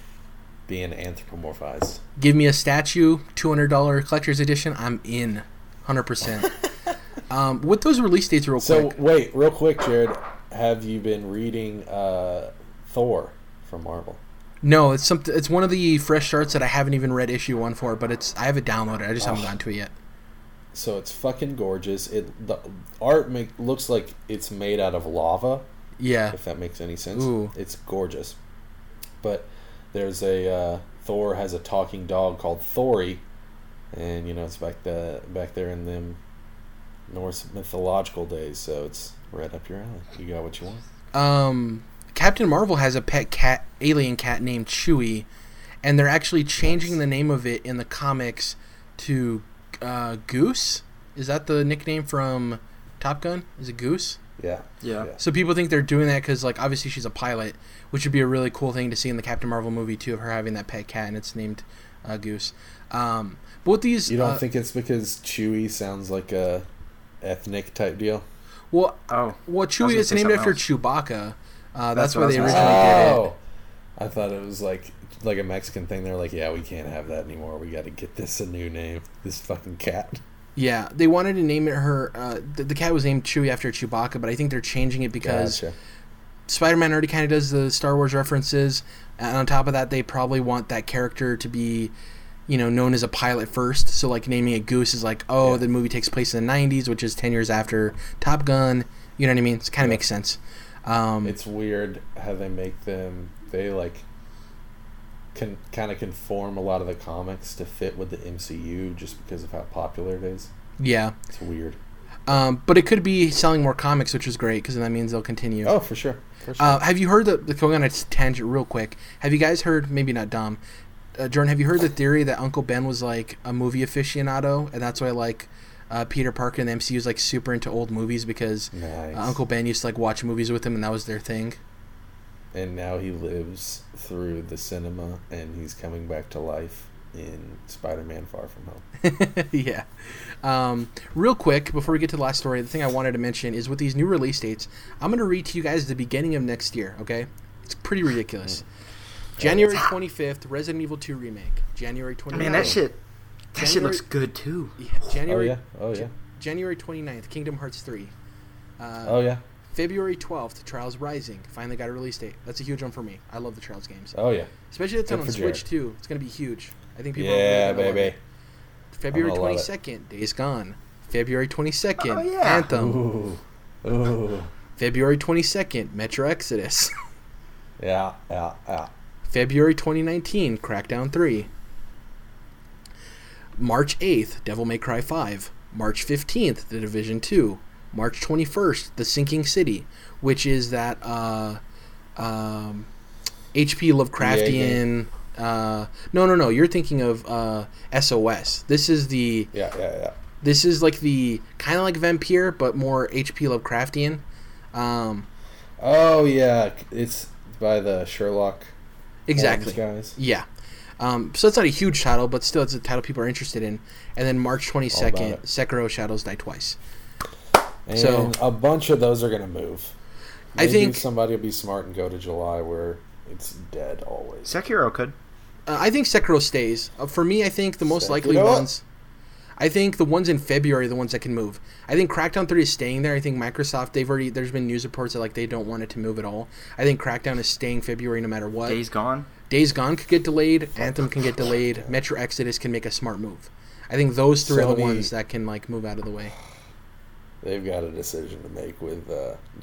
being anthropomorphized. Give me a statue, $200 collector's edition, I'm in, 100%. What those release dates real quick. So wait, real quick, Jared, have you been reading Thor from Marvel? No, it's something. It's one of the fresh starts that I haven't even read issue 1 for, but it's I have it downloaded. I just haven't gotten to it yet. So it's fucking gorgeous. The art looks like it's made out of lava. Yeah, if that makes any sense. Ooh. It's gorgeous. But there's a Thor has a talking dog called Thori, and you know it's back there in them Norse mythological days. So it's right up your alley. You got what you want. Captain Marvel has a pet cat, alien cat named Chewie, and they're actually changing the name of it in the comics to Goose. Is that the nickname from Top Gun? Is it Goose? Yeah. So people think they're doing that because, like, obviously she's a pilot, which would be a really cool thing to see in the Captain Marvel movie too, of her having that pet cat and it's named Goose. But with these, you don't think it's because Chewie sounds like a ethnic type deal? Well, Chewie is named after Chewbacca. That's why they originally did it. I thought it was like a Mexican thing. They're like, yeah, we can't have that anymore. We got to get this a new name. This fucking cat. Yeah, they wanted to name it her. The cat was named Chewie after Chewbacca, but I think they're changing it because Spider-Man already kind of does the Star Wars references, and on top of that, they probably want that character to be, you know, known as a pilot first. So like naming it Goose is like, the movie takes place in the '90s, which is 10 years after Top Gun. You know what I mean? It kind of makes sense. It's weird how they make them. They like can kind of conform a lot of the comics to fit with the MCU just because of how popular it is. Yeah, it's weird. But it could be selling more comics, which is great because that means they'll continue. Oh, for sure. Have you heard the going on a tangent real quick? Have you guys heard? Maybe not Dom. Jordan, have you heard the theory that Uncle Ben was like a movie aficionado, and that's why like Peter Parker in the MCU is like super into old movies because Uncle Ben used to like watch movies with him, and that was their thing. And now he lives through the cinema, and he's coming back to life in Spider-Man Far From Home. Yeah. Real quick, before we get to the last story, the thing I wanted to mention is with these new release dates, I'm going to read to you guys the beginning of next year, okay? It's pretty ridiculous. January 25th, Resident Evil 2 Remake. January 29th. Man, that shit looks good, too. Yeah. January 29th, Kingdom Hearts 3. February 12th, Trials Rising. Finally got a release date. That's a huge one for me. I love the Trials games. Oh, yeah. Especially that's on Switch, too. It's going to be huge. I think people are really baby. February 22nd, Days Gone. February 22nd, Anthem. Ooh. February 22nd, Metro Exodus. Yeah. February 2019, Crackdown 3. March 8th, Devil May Cry 5. March 15th, The Division 2. March 21st, The Sinking City, which is that H.P. Lovecraftian... No. You're thinking of SOS. This is the... Yeah. This is like the... Kind of like Vampire, but more H.P. Lovecraftian. It's by the Sherlock Exactly. Holmes guys. Yeah. So it's not a huge title, but still it's a title people are interested in. And then March 22nd, Sekiro Shadows Die Twice. And a bunch of those are going to move. Maybe I think somebody will be smart and go to July where it's dead always. Sekiro could. I think Sekiro stays. For me, I think the most likely ones... I think the ones in February are the ones that can move. I think Crackdown 3 is staying there. I think Microsoft, there's been news reports that like they don't want it to move at all. I think Crackdown is staying February no matter what. Days Gone could get delayed. Anthem can get delayed. Metro Exodus can make a smart move. I think those three are the ones that can like move out of the way. They've got a decision to make with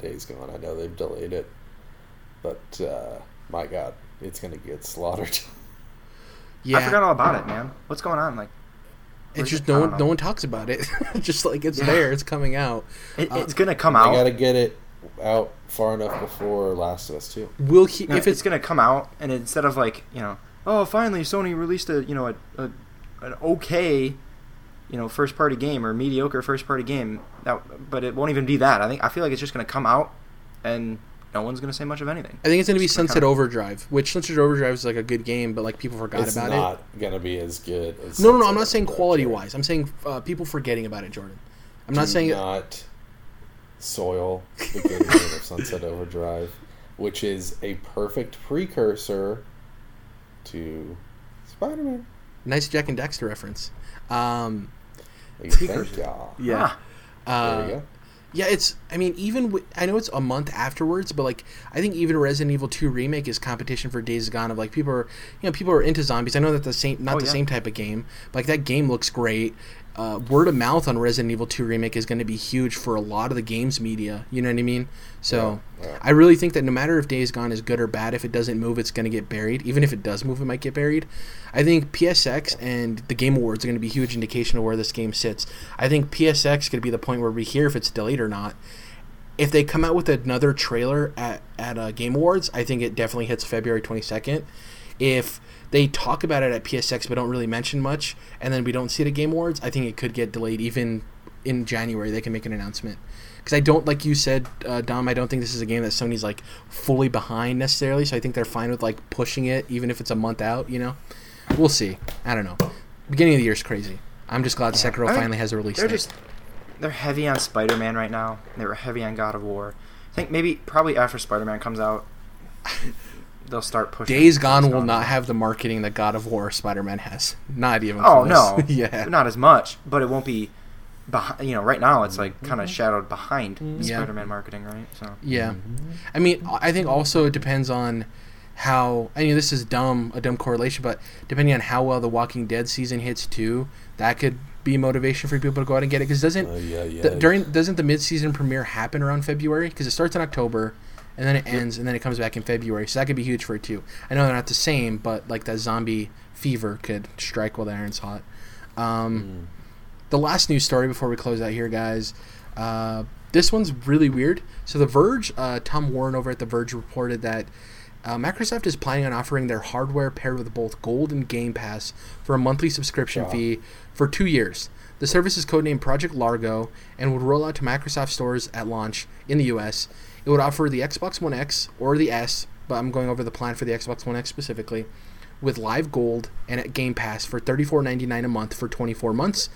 Days Gone. I know they've delayed it, but my God, it's going to get slaughtered. Yeah, I forgot all about it, man. What's going on? Like, it's just no one talks about it. Just like it's there, it's coming out. It's going to come out. I got to get it out far enough before Last of Us 2. If it's going to come out, and instead of like finally Sony released an okay. First party game or mediocre first party game. But it won't even be that. I feel like it's just going to come out and no one's going to say much of anything. I think it's going to be Sunset Overdrive, which Sunset Overdrive is like a good game, but like people forgot about it. It's not going to be as good. As no. I'm not saying quality wise. I'm saying people forgetting about it, Jordan. I'm not saying not soil the good game of Sunset Overdrive, which is a perfect precursor to Spider-Man. Nice Jack and Dexter reference. Thank y'all. Yeah. There we go. Yeah, it's, I mean, even, I know it's a month afterwards, but, like, I think even Resident Evil 2 Remake is competition for Days Gone of, like, people are into zombies. I know that's the same type of game, but, like, that game looks great. Word of mouth on Resident Evil 2 Remake is going to be huge for a lot of the games media, you know what I mean? So, yeah. I really think that no matter if Days Gone is good or bad, if it doesn't move, it's going to get buried. Even if it does move, it might get buried. I think PSX and the Game Awards are going to be a huge indication of where this game sits. I think PSX could be the point where we hear if it's delayed or not. If they come out with another trailer at Game Awards, I think it definitely hits February 22nd. If they talk about it at PSX but don't really mention much, and then we don't see it at Game Awards, I think it could get delayed. Even in January, they can make an announcement. Because I don't, like you said, Dom, I don't think this is a game that Sony's, like, fully behind necessarily, so I think they're fine with, like, pushing it, even if it's a month out, you know? We'll see. I don't know. Beginning of the year is crazy. I'm just glad Sekiro finally has a release date. They're heavy on Spider-Man right now. They were heavy on God of War. I think probably after Spider-Man comes out... they'll start pushing. Days Gone will not have the marketing that God of War or Spider-Man has. Not even close. Oh, no. Yeah. Not as much, but it won't be behind, you know, right now it's like kind of shadowed behind Spider-Man marketing, right? So. Yeah. I mean, I think also it depends on how, I mean, this is a dumb correlation, but depending on how well the Walking Dead season hits too, that could be motivation for people to go out and get it, because doesn't the mid-season premiere happen around February? Because it starts in October. And then it ends, and then it comes back in February. So that could be huge for it, too. I know they're not the same, but, like, that zombie fever could strike while the iron's hot. The last news story before we close out here, guys. This one's really weird. So The Verge, Tom Warren over at The Verge reported that Microsoft is planning on offering their hardware paired with both Gold and Game Pass for a monthly subscription fee for 2 years. The service is codenamed Project Largo and would roll out to Microsoft stores at launch in the U.S. It would offer the Xbox One X or the S, but I'm going over the plan for the Xbox One X specifically, with Live Gold and at Game Pass for $34.99 a month for 24 months.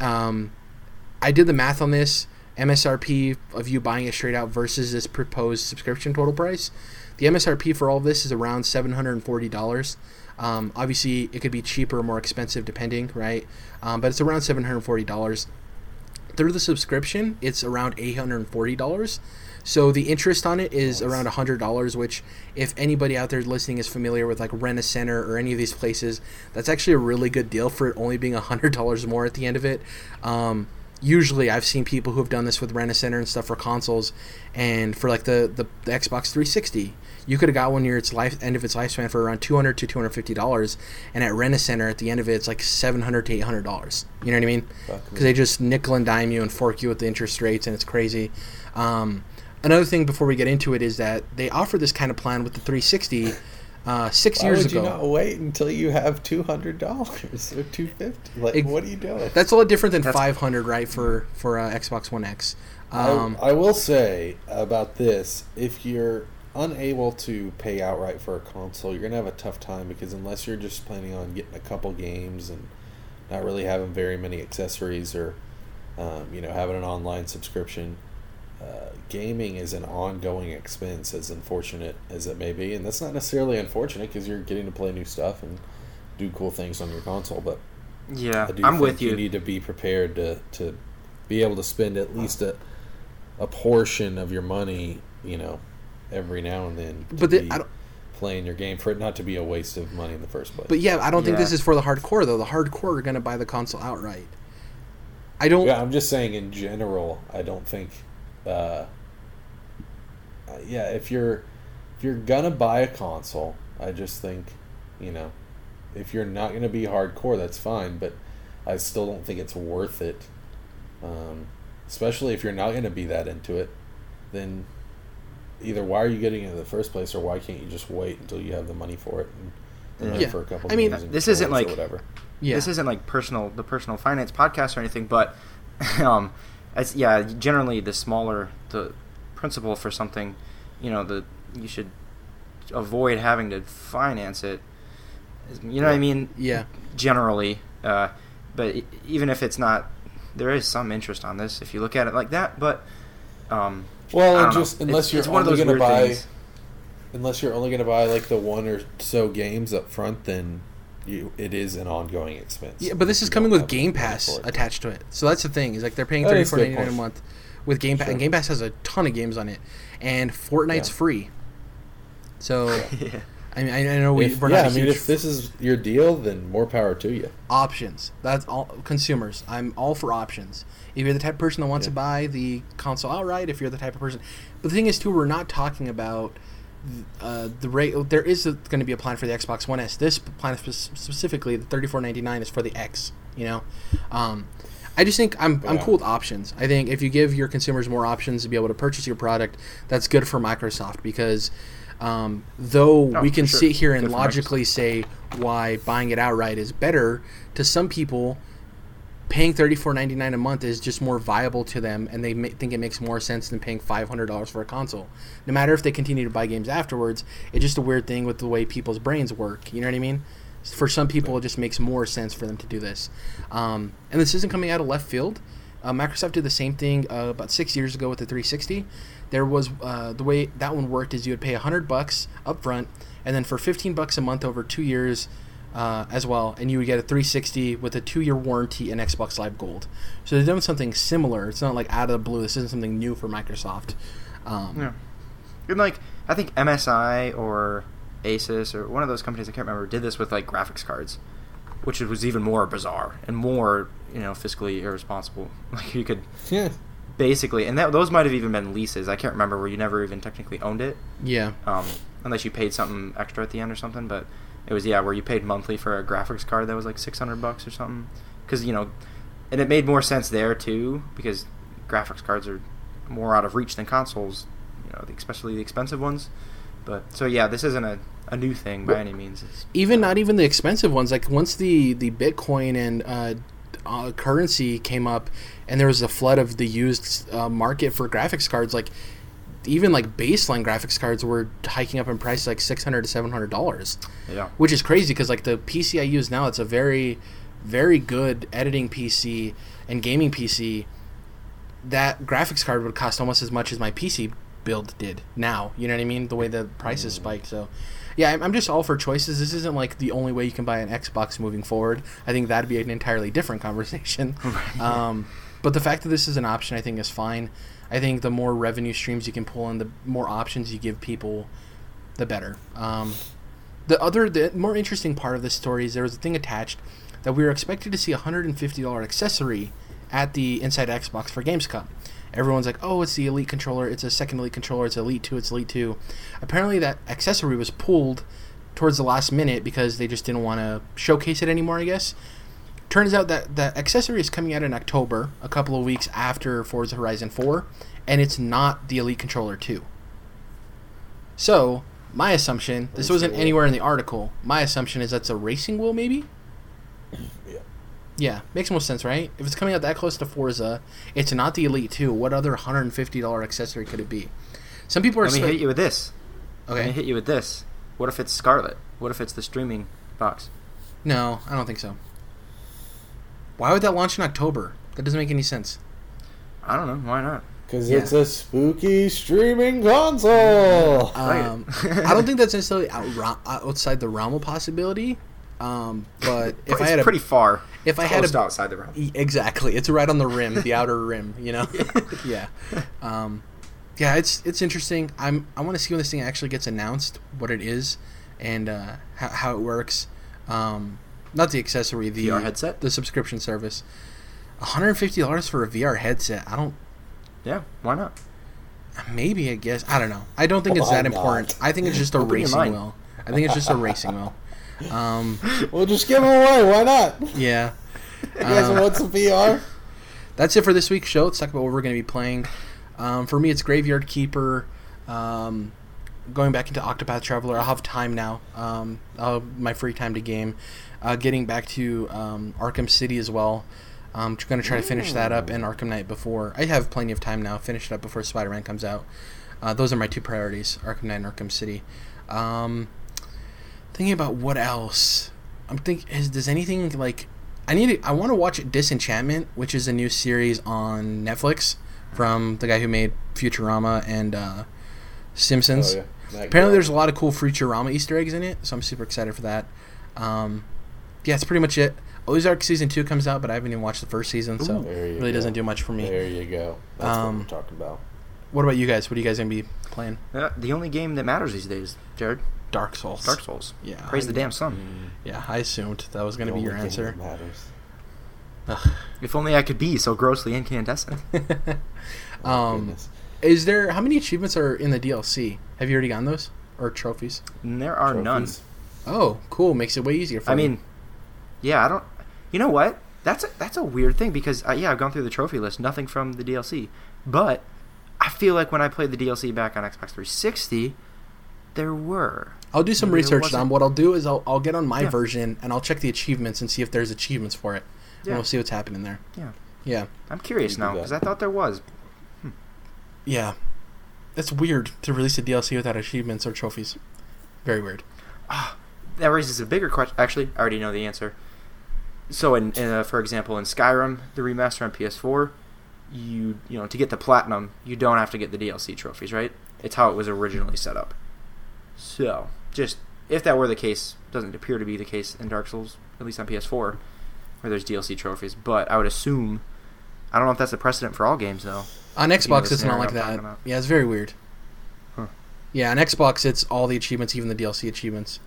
I did the math on this. MSRP of you buying it straight out versus this proposed subscription total price. The MSRP for all of this is around $740. Obviously, it could be cheaper or more expensive depending, right? But it's around $740. Through the subscription, it's around $840. So the interest on it is around $100, which if anybody out there listening is familiar with like Rent-A-Center or any of these places, that's actually a really good deal for it only being $100 more at the end of it. Usually I've seen people who have done this with Rent-A-Center and stuff for consoles and for like the Xbox 360. You could have got one near its end of its lifespan for around $200 to $250, and at Rent-A-Center at the end of it, it's like $700 to $800. You know what I mean? Because they just nickel and dime you and fork you with the interest rates, and it's crazy. Another thing before we get into it is that they offered this kind of plan with the 360 six years ago. Why would you not wait until you have $200 or $250? Like, what are you doing? That's a lot different than $500, right, for Xbox One X. I will say about this, if you're unable to pay outright for a console, you're going to have a tough time, because unless you're just planning on getting a couple games and not really having very many accessories or having an online subscription, gaming is an ongoing expense, as unfortunate as it may be. And that's not necessarily unfortunate, because you're getting to play new stuff and do cool things on your console. But yeah, I'm with you. You need to be prepared to be able to spend at least a portion of your money, you know, every now and then. But playing your game, for it not to be a waste of money in the first place. But yeah, I don't think this is for the hardcore, though. The hardcore are going to buy the console outright. I don't. Yeah, I'm just saying in general, I don't think. If you're gonna buy a console, I just think, you know, if you're not gonna be hardcore, that's fine, but I still don't think it's worth it. Especially if you're not gonna be that into it, then either why are you getting it in the first place, or why can't you just wait until you have the money for it and for a couple. I mean, this isn't like whatever. Yeah, this isn't like the personal finance podcast or anything, but generally the smaller the principal for something, you know, you should avoid having to finance it. You know what I mean? Yeah. Generally. But even if it's not, there is some interest on this if you look at it like that. But, unless you're only going to buy things. unless you're only going to buy like the one or so games up front, then it is an ongoing expense. Yeah, but this is coming with Game Pass attached to it. So that's the thing, is like they're paying $34.99 a month with Game Pass, and Game Pass has a ton of games on it, and Fortnite's free. So yeah. I mean, I know we're not. Yeah, I mean, if this is your deal, then more power to you. Options. That's all. Consumers. I'm all for options. If you're the type of person that wants to buy the console outright, if you're the type of person, but the thing is too, we're not talking about the rate. There is going to be a plan for the Xbox One S. This plan specifically, the $34.99 is for the X. You know, I just think I'm cool with options. I think if you give your consumers more options to be able to purchase your product, that's good for Microsoft, because. We can sit here and logically say why buying it outright is better to some people, paying $34.99 a month is just more viable to them, and they think it makes more sense than paying $500 for a console. No matter if they continue to buy games afterwards, it's just a weird thing with the way people's brains work. You know what I mean? For some people, it just makes more sense for them to do this. And this isn't coming out of left field. Microsoft did the same thing about 6 years ago with the 360. There was the way that one worked is you would pay $100 up front, and then for $15 a month over 2 years as well, and you would get a 360 with a 2-year warranty and Xbox Live Gold. So they've done something similar. It's not like out of the blue. This isn't something new for Microsoft. And like I think MSI or Asus or one of those companies, I can't remember, did this with like graphics cards, which was even more bizarre and more, you know, fiscally irresponsible. Like you could basically, and those might have even been leases. I can't remember, where you never even technically owned it. Yeah. Unless you paid something extra at the end or something, but it was where you paid monthly for a graphics card that was like $600 or something, because and it made more sense there too, because graphics cards are more out of reach than consoles, especially the expensive ones. But so yeah, this isn't a new thing by any means. It's, not even the expensive ones. Like once the Bitcoin and currency came up, and there was a flood of the used market for graphics cards, like even like baseline graphics cards were hiking up in price like $600 to $700. Yeah, which is crazy, because like the PC I use now, it's a very, very good editing PC and gaming PC. That graphics card would cost almost as much as my PC build did now. You know what I mean? The way the prices spiked. So. Yeah, I'm just all for choices. This isn't like the only way you can buy an Xbox moving forward. I think that'd be an entirely different conversation. But the fact that this is an option, I think, is fine. I think the more revenue streams you can pull in, the more options you give people, the better. The more interesting part of this story is there was a thing attached that we were expected to see a $150 accessory at the Inside Xbox for Gamescom. Everyone's like, oh, it's the Elite controller, it's a second Elite controller, it's Elite 2, it's Elite 2. Apparently that accessory was pulled towards the last minute because they just didn't want to showcase it anymore, I guess. Turns out that the accessory is coming out in October, a couple of weeks after Forza Horizon 4, and it's not the Elite Controller 2. So, my assumption, this wasn't anywhere in the article, my assumption is that's a racing wheel, maybe? Yeah. Yeah, makes more sense, right? If it's coming out that close to Forza, it's not the Elite 2. What other $150 accessory could it be? Some people are... Let me hit you with this. Okay. Let me hit you with this. What if it's Scarlet? What if it's the streaming box? No, I don't think so. Why would that launch in October? That doesn't make any sense. I don't know. Why not? Because it's a spooky streaming console! I don't think that's necessarily outside the realm of possibility. But if I had pretty far, if I had outside the rim, exactly, it's right on the rim, the outer rim, you know. Yeah. It's interesting. I want to see when this thing actually gets announced, what it is, and how it works. Not the accessory, the VR headset, the subscription service. $150 for a VR headset. I don't. Yeah, why not? Maybe, I guess, I don't know. I don't think it's that important. I think it's just a racing wheel. I think it's just a racing wheel. We'll just give them away. Why not? Yeah. You guys want some VR? That's it for this week's show. Let's talk about what we're going to be playing. For me, it's Graveyard Keeper. Going back into Octopath Traveler. I'll have time now. I'll have my free time to game. Getting back to Arkham City as well. I'm going to try to finish that up, and Arkham Knight before. I have plenty of time now. Finish it up before Spider-Man comes out. Those are my two priorities, Arkham Knight and Arkham City. Thinking about what else. I'm thinking, does anything like... I want to watch Disenchantment, which is a new series on Netflix from the guy who made Futurama and Simpsons. Oh, Apparently there's a lot of cool Futurama Easter eggs in it, so I'm super excited for that. Yeah, that's pretty much it. Ozark Season 2 comes out, but I haven't even watched the first season, so it really doesn't do much for me. There you go. That's what we're talking about. What about you guys? What are you guys going to be playing? The only game that matters these days, Jared. Dark Souls. Dark Souls. Yeah. Praise the damn sun. Yeah, I assumed that was going to be your answer. If only I could be so grossly incandescent. Is there... How many achievements are in the DLC? Have you already gotten those? Or trophies? There are none. Oh, cool. Makes it way easier for me. I mean... Yeah, I don't... You know what? That's a weird thing because, I've gone through the trophy list. Nothing from the DLC. But... I feel like when I played the DLC back on Xbox 360, there were. I'll do some research, Dom. What I'll do is I'll get on my version, and I'll check the achievements and see if there's achievements for it. Yeah. And we'll see what's happening there. Yeah. Yeah. I'm curious now, because I thought there was. Yeah. That's weird to release a DLC without achievements or trophies. Very weird. That raises a bigger question. Actually, I already know the answer. So, for example, in Skyrim, the remaster on PS4... You know, to get the platinum, you don't have to get the DLC trophies, right? It's how it was originally set up. So, just if that were the case, doesn't appear to be the case in Dark Souls, at least on PS4, where there's DLC trophies. But I would assume, I don't know if that's the precedent for all games though. On Xbox, it's not like that. Yeah, it's very weird. Huh. Yeah, on Xbox, it's all the achievements, even the DLC achievements.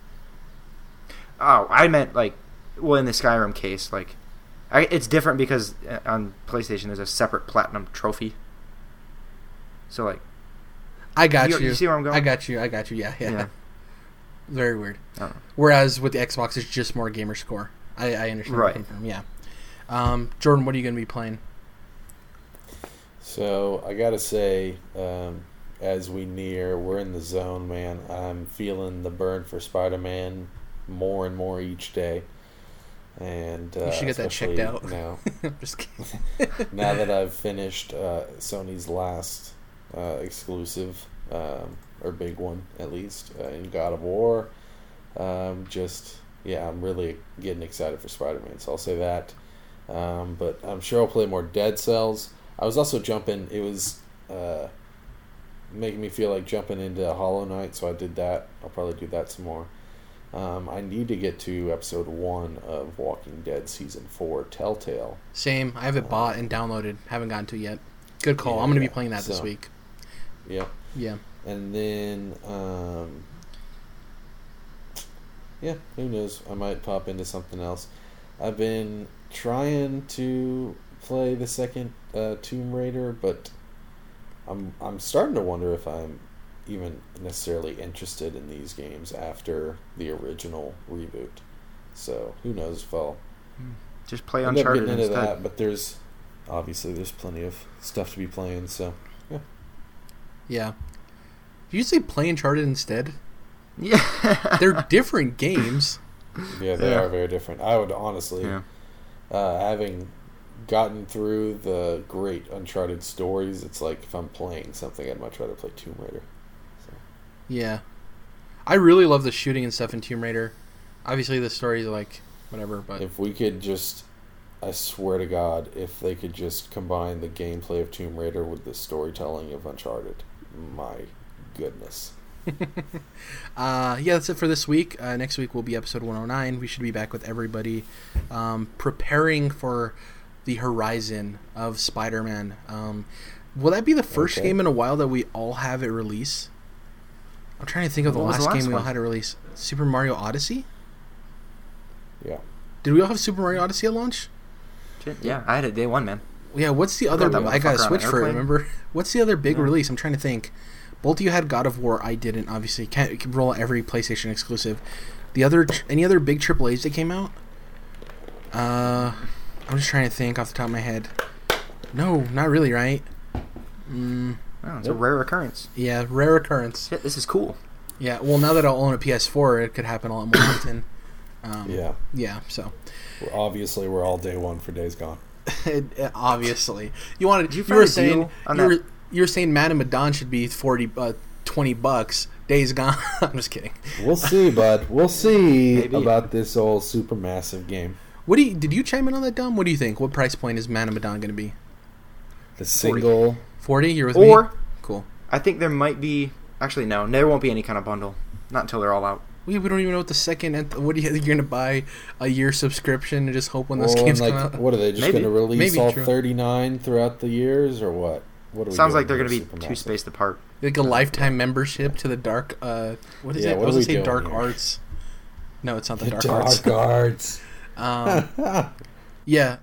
Oh, I meant like, well, in the Skyrim case, like. It's different because on PlayStation there's a separate platinum trophy. So like, I got you. You see where I'm going? I got you. Yeah. Very weird. Whereas with the Xbox, it's just more gamer score. I understand. Right. Yeah. Jordan, what are you going to be playing? So I gotta say, as we're in the zone, man. I'm feeling the burn for Spider-Man more and more each day. And you should get that checked out. Now, just kidding. Now that I've finished Sony's last exclusive, or big one at least, in God of War, I'm really getting excited for Spider-Man. So I'll say that. But I'm sure I'll play more Dead Cells. I was also jumping. It was making me feel like jumping into Hollow Knight, so I did that. I'll probably do that some more. I need to get to episode 1 of Walking Dead season 4, Telltale. Same. I have it bought and downloaded. Haven't gotten to it yet. Good call. Yeah, I'm going to be playing that this week. Yeah. Yeah. And then, who knows? I might pop into something else. I've been trying to play the second Tomb Raider, but I'm starting to wonder if I'm even necessarily interested in these games after the original reboot, so who knows if I'll just play Uncharted instead. Into that, but there's plenty of stuff to be playing. So yeah. You say play Uncharted instead? Yeah, they're different games. Yeah, they are very different. I would honestly, having gotten through the great Uncharted stories, it's like if I'm playing something, I'd much rather play Tomb Raider. Yeah. I really love the shooting and stuff in Tomb Raider. Obviously, the story is like whatever, but... If we could just... I swear to God, if they could just combine the gameplay of Tomb Raider with the storytelling of Uncharted. My goodness. That's it for this week. Next week will be episode 109. We should be back with everybody preparing for the horizon of Spider-Man. Will that be the first game in a while that we all have it release? I'm trying to think of the last game we all had to release. Super Mario Odyssey? Yeah. Did we all have Super Mario Odyssey at launch? Yeah, I had it day one, man. Yeah, what's the other... I got a Switch for it, remember? What's the other big release? I'm trying to think. Both of you had God of War. I didn't, obviously. Can't roll every PlayStation exclusive. Any other big AAAs that came out? I'm just trying to think off the top of my head. No, not really, right? Oh, it's a rare occurrence. Yeah, rare occurrence. Yeah, this is cool. Yeah, well, now that I'll own a PS4, it could happen a lot more often. Yeah, so. Well, obviously, we're all day one for Days Gone. Obviously. You were saying Madame Madon should be $20. Days Gone. I'm just kidding. We'll see, bud. We'll see about this old Supermassive game. Did you chime in on that, Dom? What do you think? What price point is Madame Madon going to be? The single... 40, you're with me? Cool. I think there might be Actually, no. There won't be any kind of bundle. Not until they're all out. We don't even know what the second and what do you think? You're going to buy a year subscription and just hope when those games come out? What are they, just going to release all 39 throughout the years or what? What are sounds like they're going to be too spaced apart. Like a lifetime membership to the dark... what is it? I was going to say dark arts. No, it's not the dark arts. Dark arts. Yeah.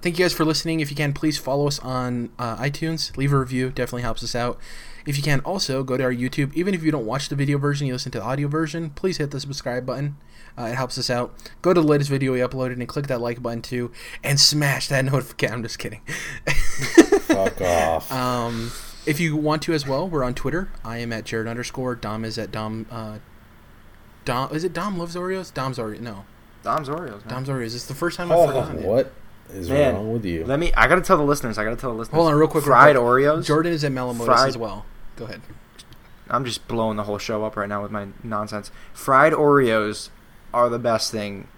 Thank you guys for listening. If you can, please follow us on iTunes. Leave a review. Definitely helps us out. If you can, also go to our YouTube. Even if you don't watch the video version, you listen to the audio version, please hit the subscribe button. It helps us out. Go to the latest video we uploaded and click that like button too. And smash that notification. I'm just kidding. Fuck off. If you want to as well, we're on Twitter. I am at Jared_. Dom is at Dom. Dom, is it Dom Loves Oreos? Dom's Oreos. No. Dom's Oreos. Man. Dom's Oreos. It's the first time I've forgotten it. What is wrong with you? Let me. I gotta tell the listeners. Hold on, real quick. Fried Oreos. Jordan is at Melamotus as well. Go ahead. I'm just blowing the whole show up right now with my nonsense. Fried Oreos are the best thing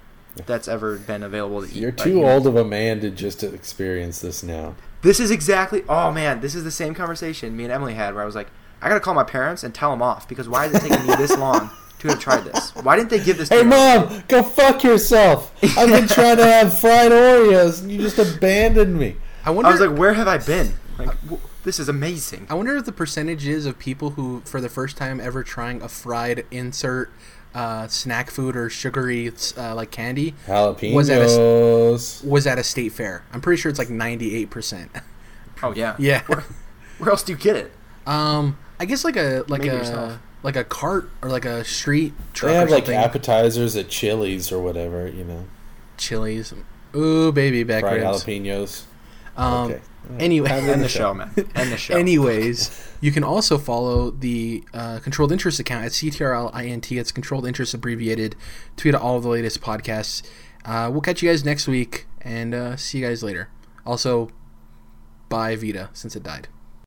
that's ever been available to eat. You're too old of a man to just experience this now. This is exactly... Oh, man. This is the same conversation me and Emily had where I was like, I got to call my parents and tell them off because why is it taking me this long to have tried this? Why didn't they give this to me? Hey, Mom, go fuck yourself. I've been trying to have fried Oreos and you just abandoned me. I was like, where have I been? Like... This is amazing. I wonder what the percentage is of people who, for the first time ever trying a fried insert snack food or sugary like candy, jalapenos, was at a state fair. I'm pretty sure it's like 98%. Oh yeah. Yeah. Where else do you get it? I guess like a cart or like a street truck. They have or something. Like appetizers at Chili's or whatever, you know. Chili's. Ooh, baby back fried ribs. Jalapenos. Okay. Anyway, end the show, man. End the show. Anyways, you can also follow the Controlled Interest account at CTRLINT. It's Controlled Interest abbreviated. Tweet out all the latest podcasts. We'll catch you guys next week, and see you guys later. Also, bye Vita, since it died.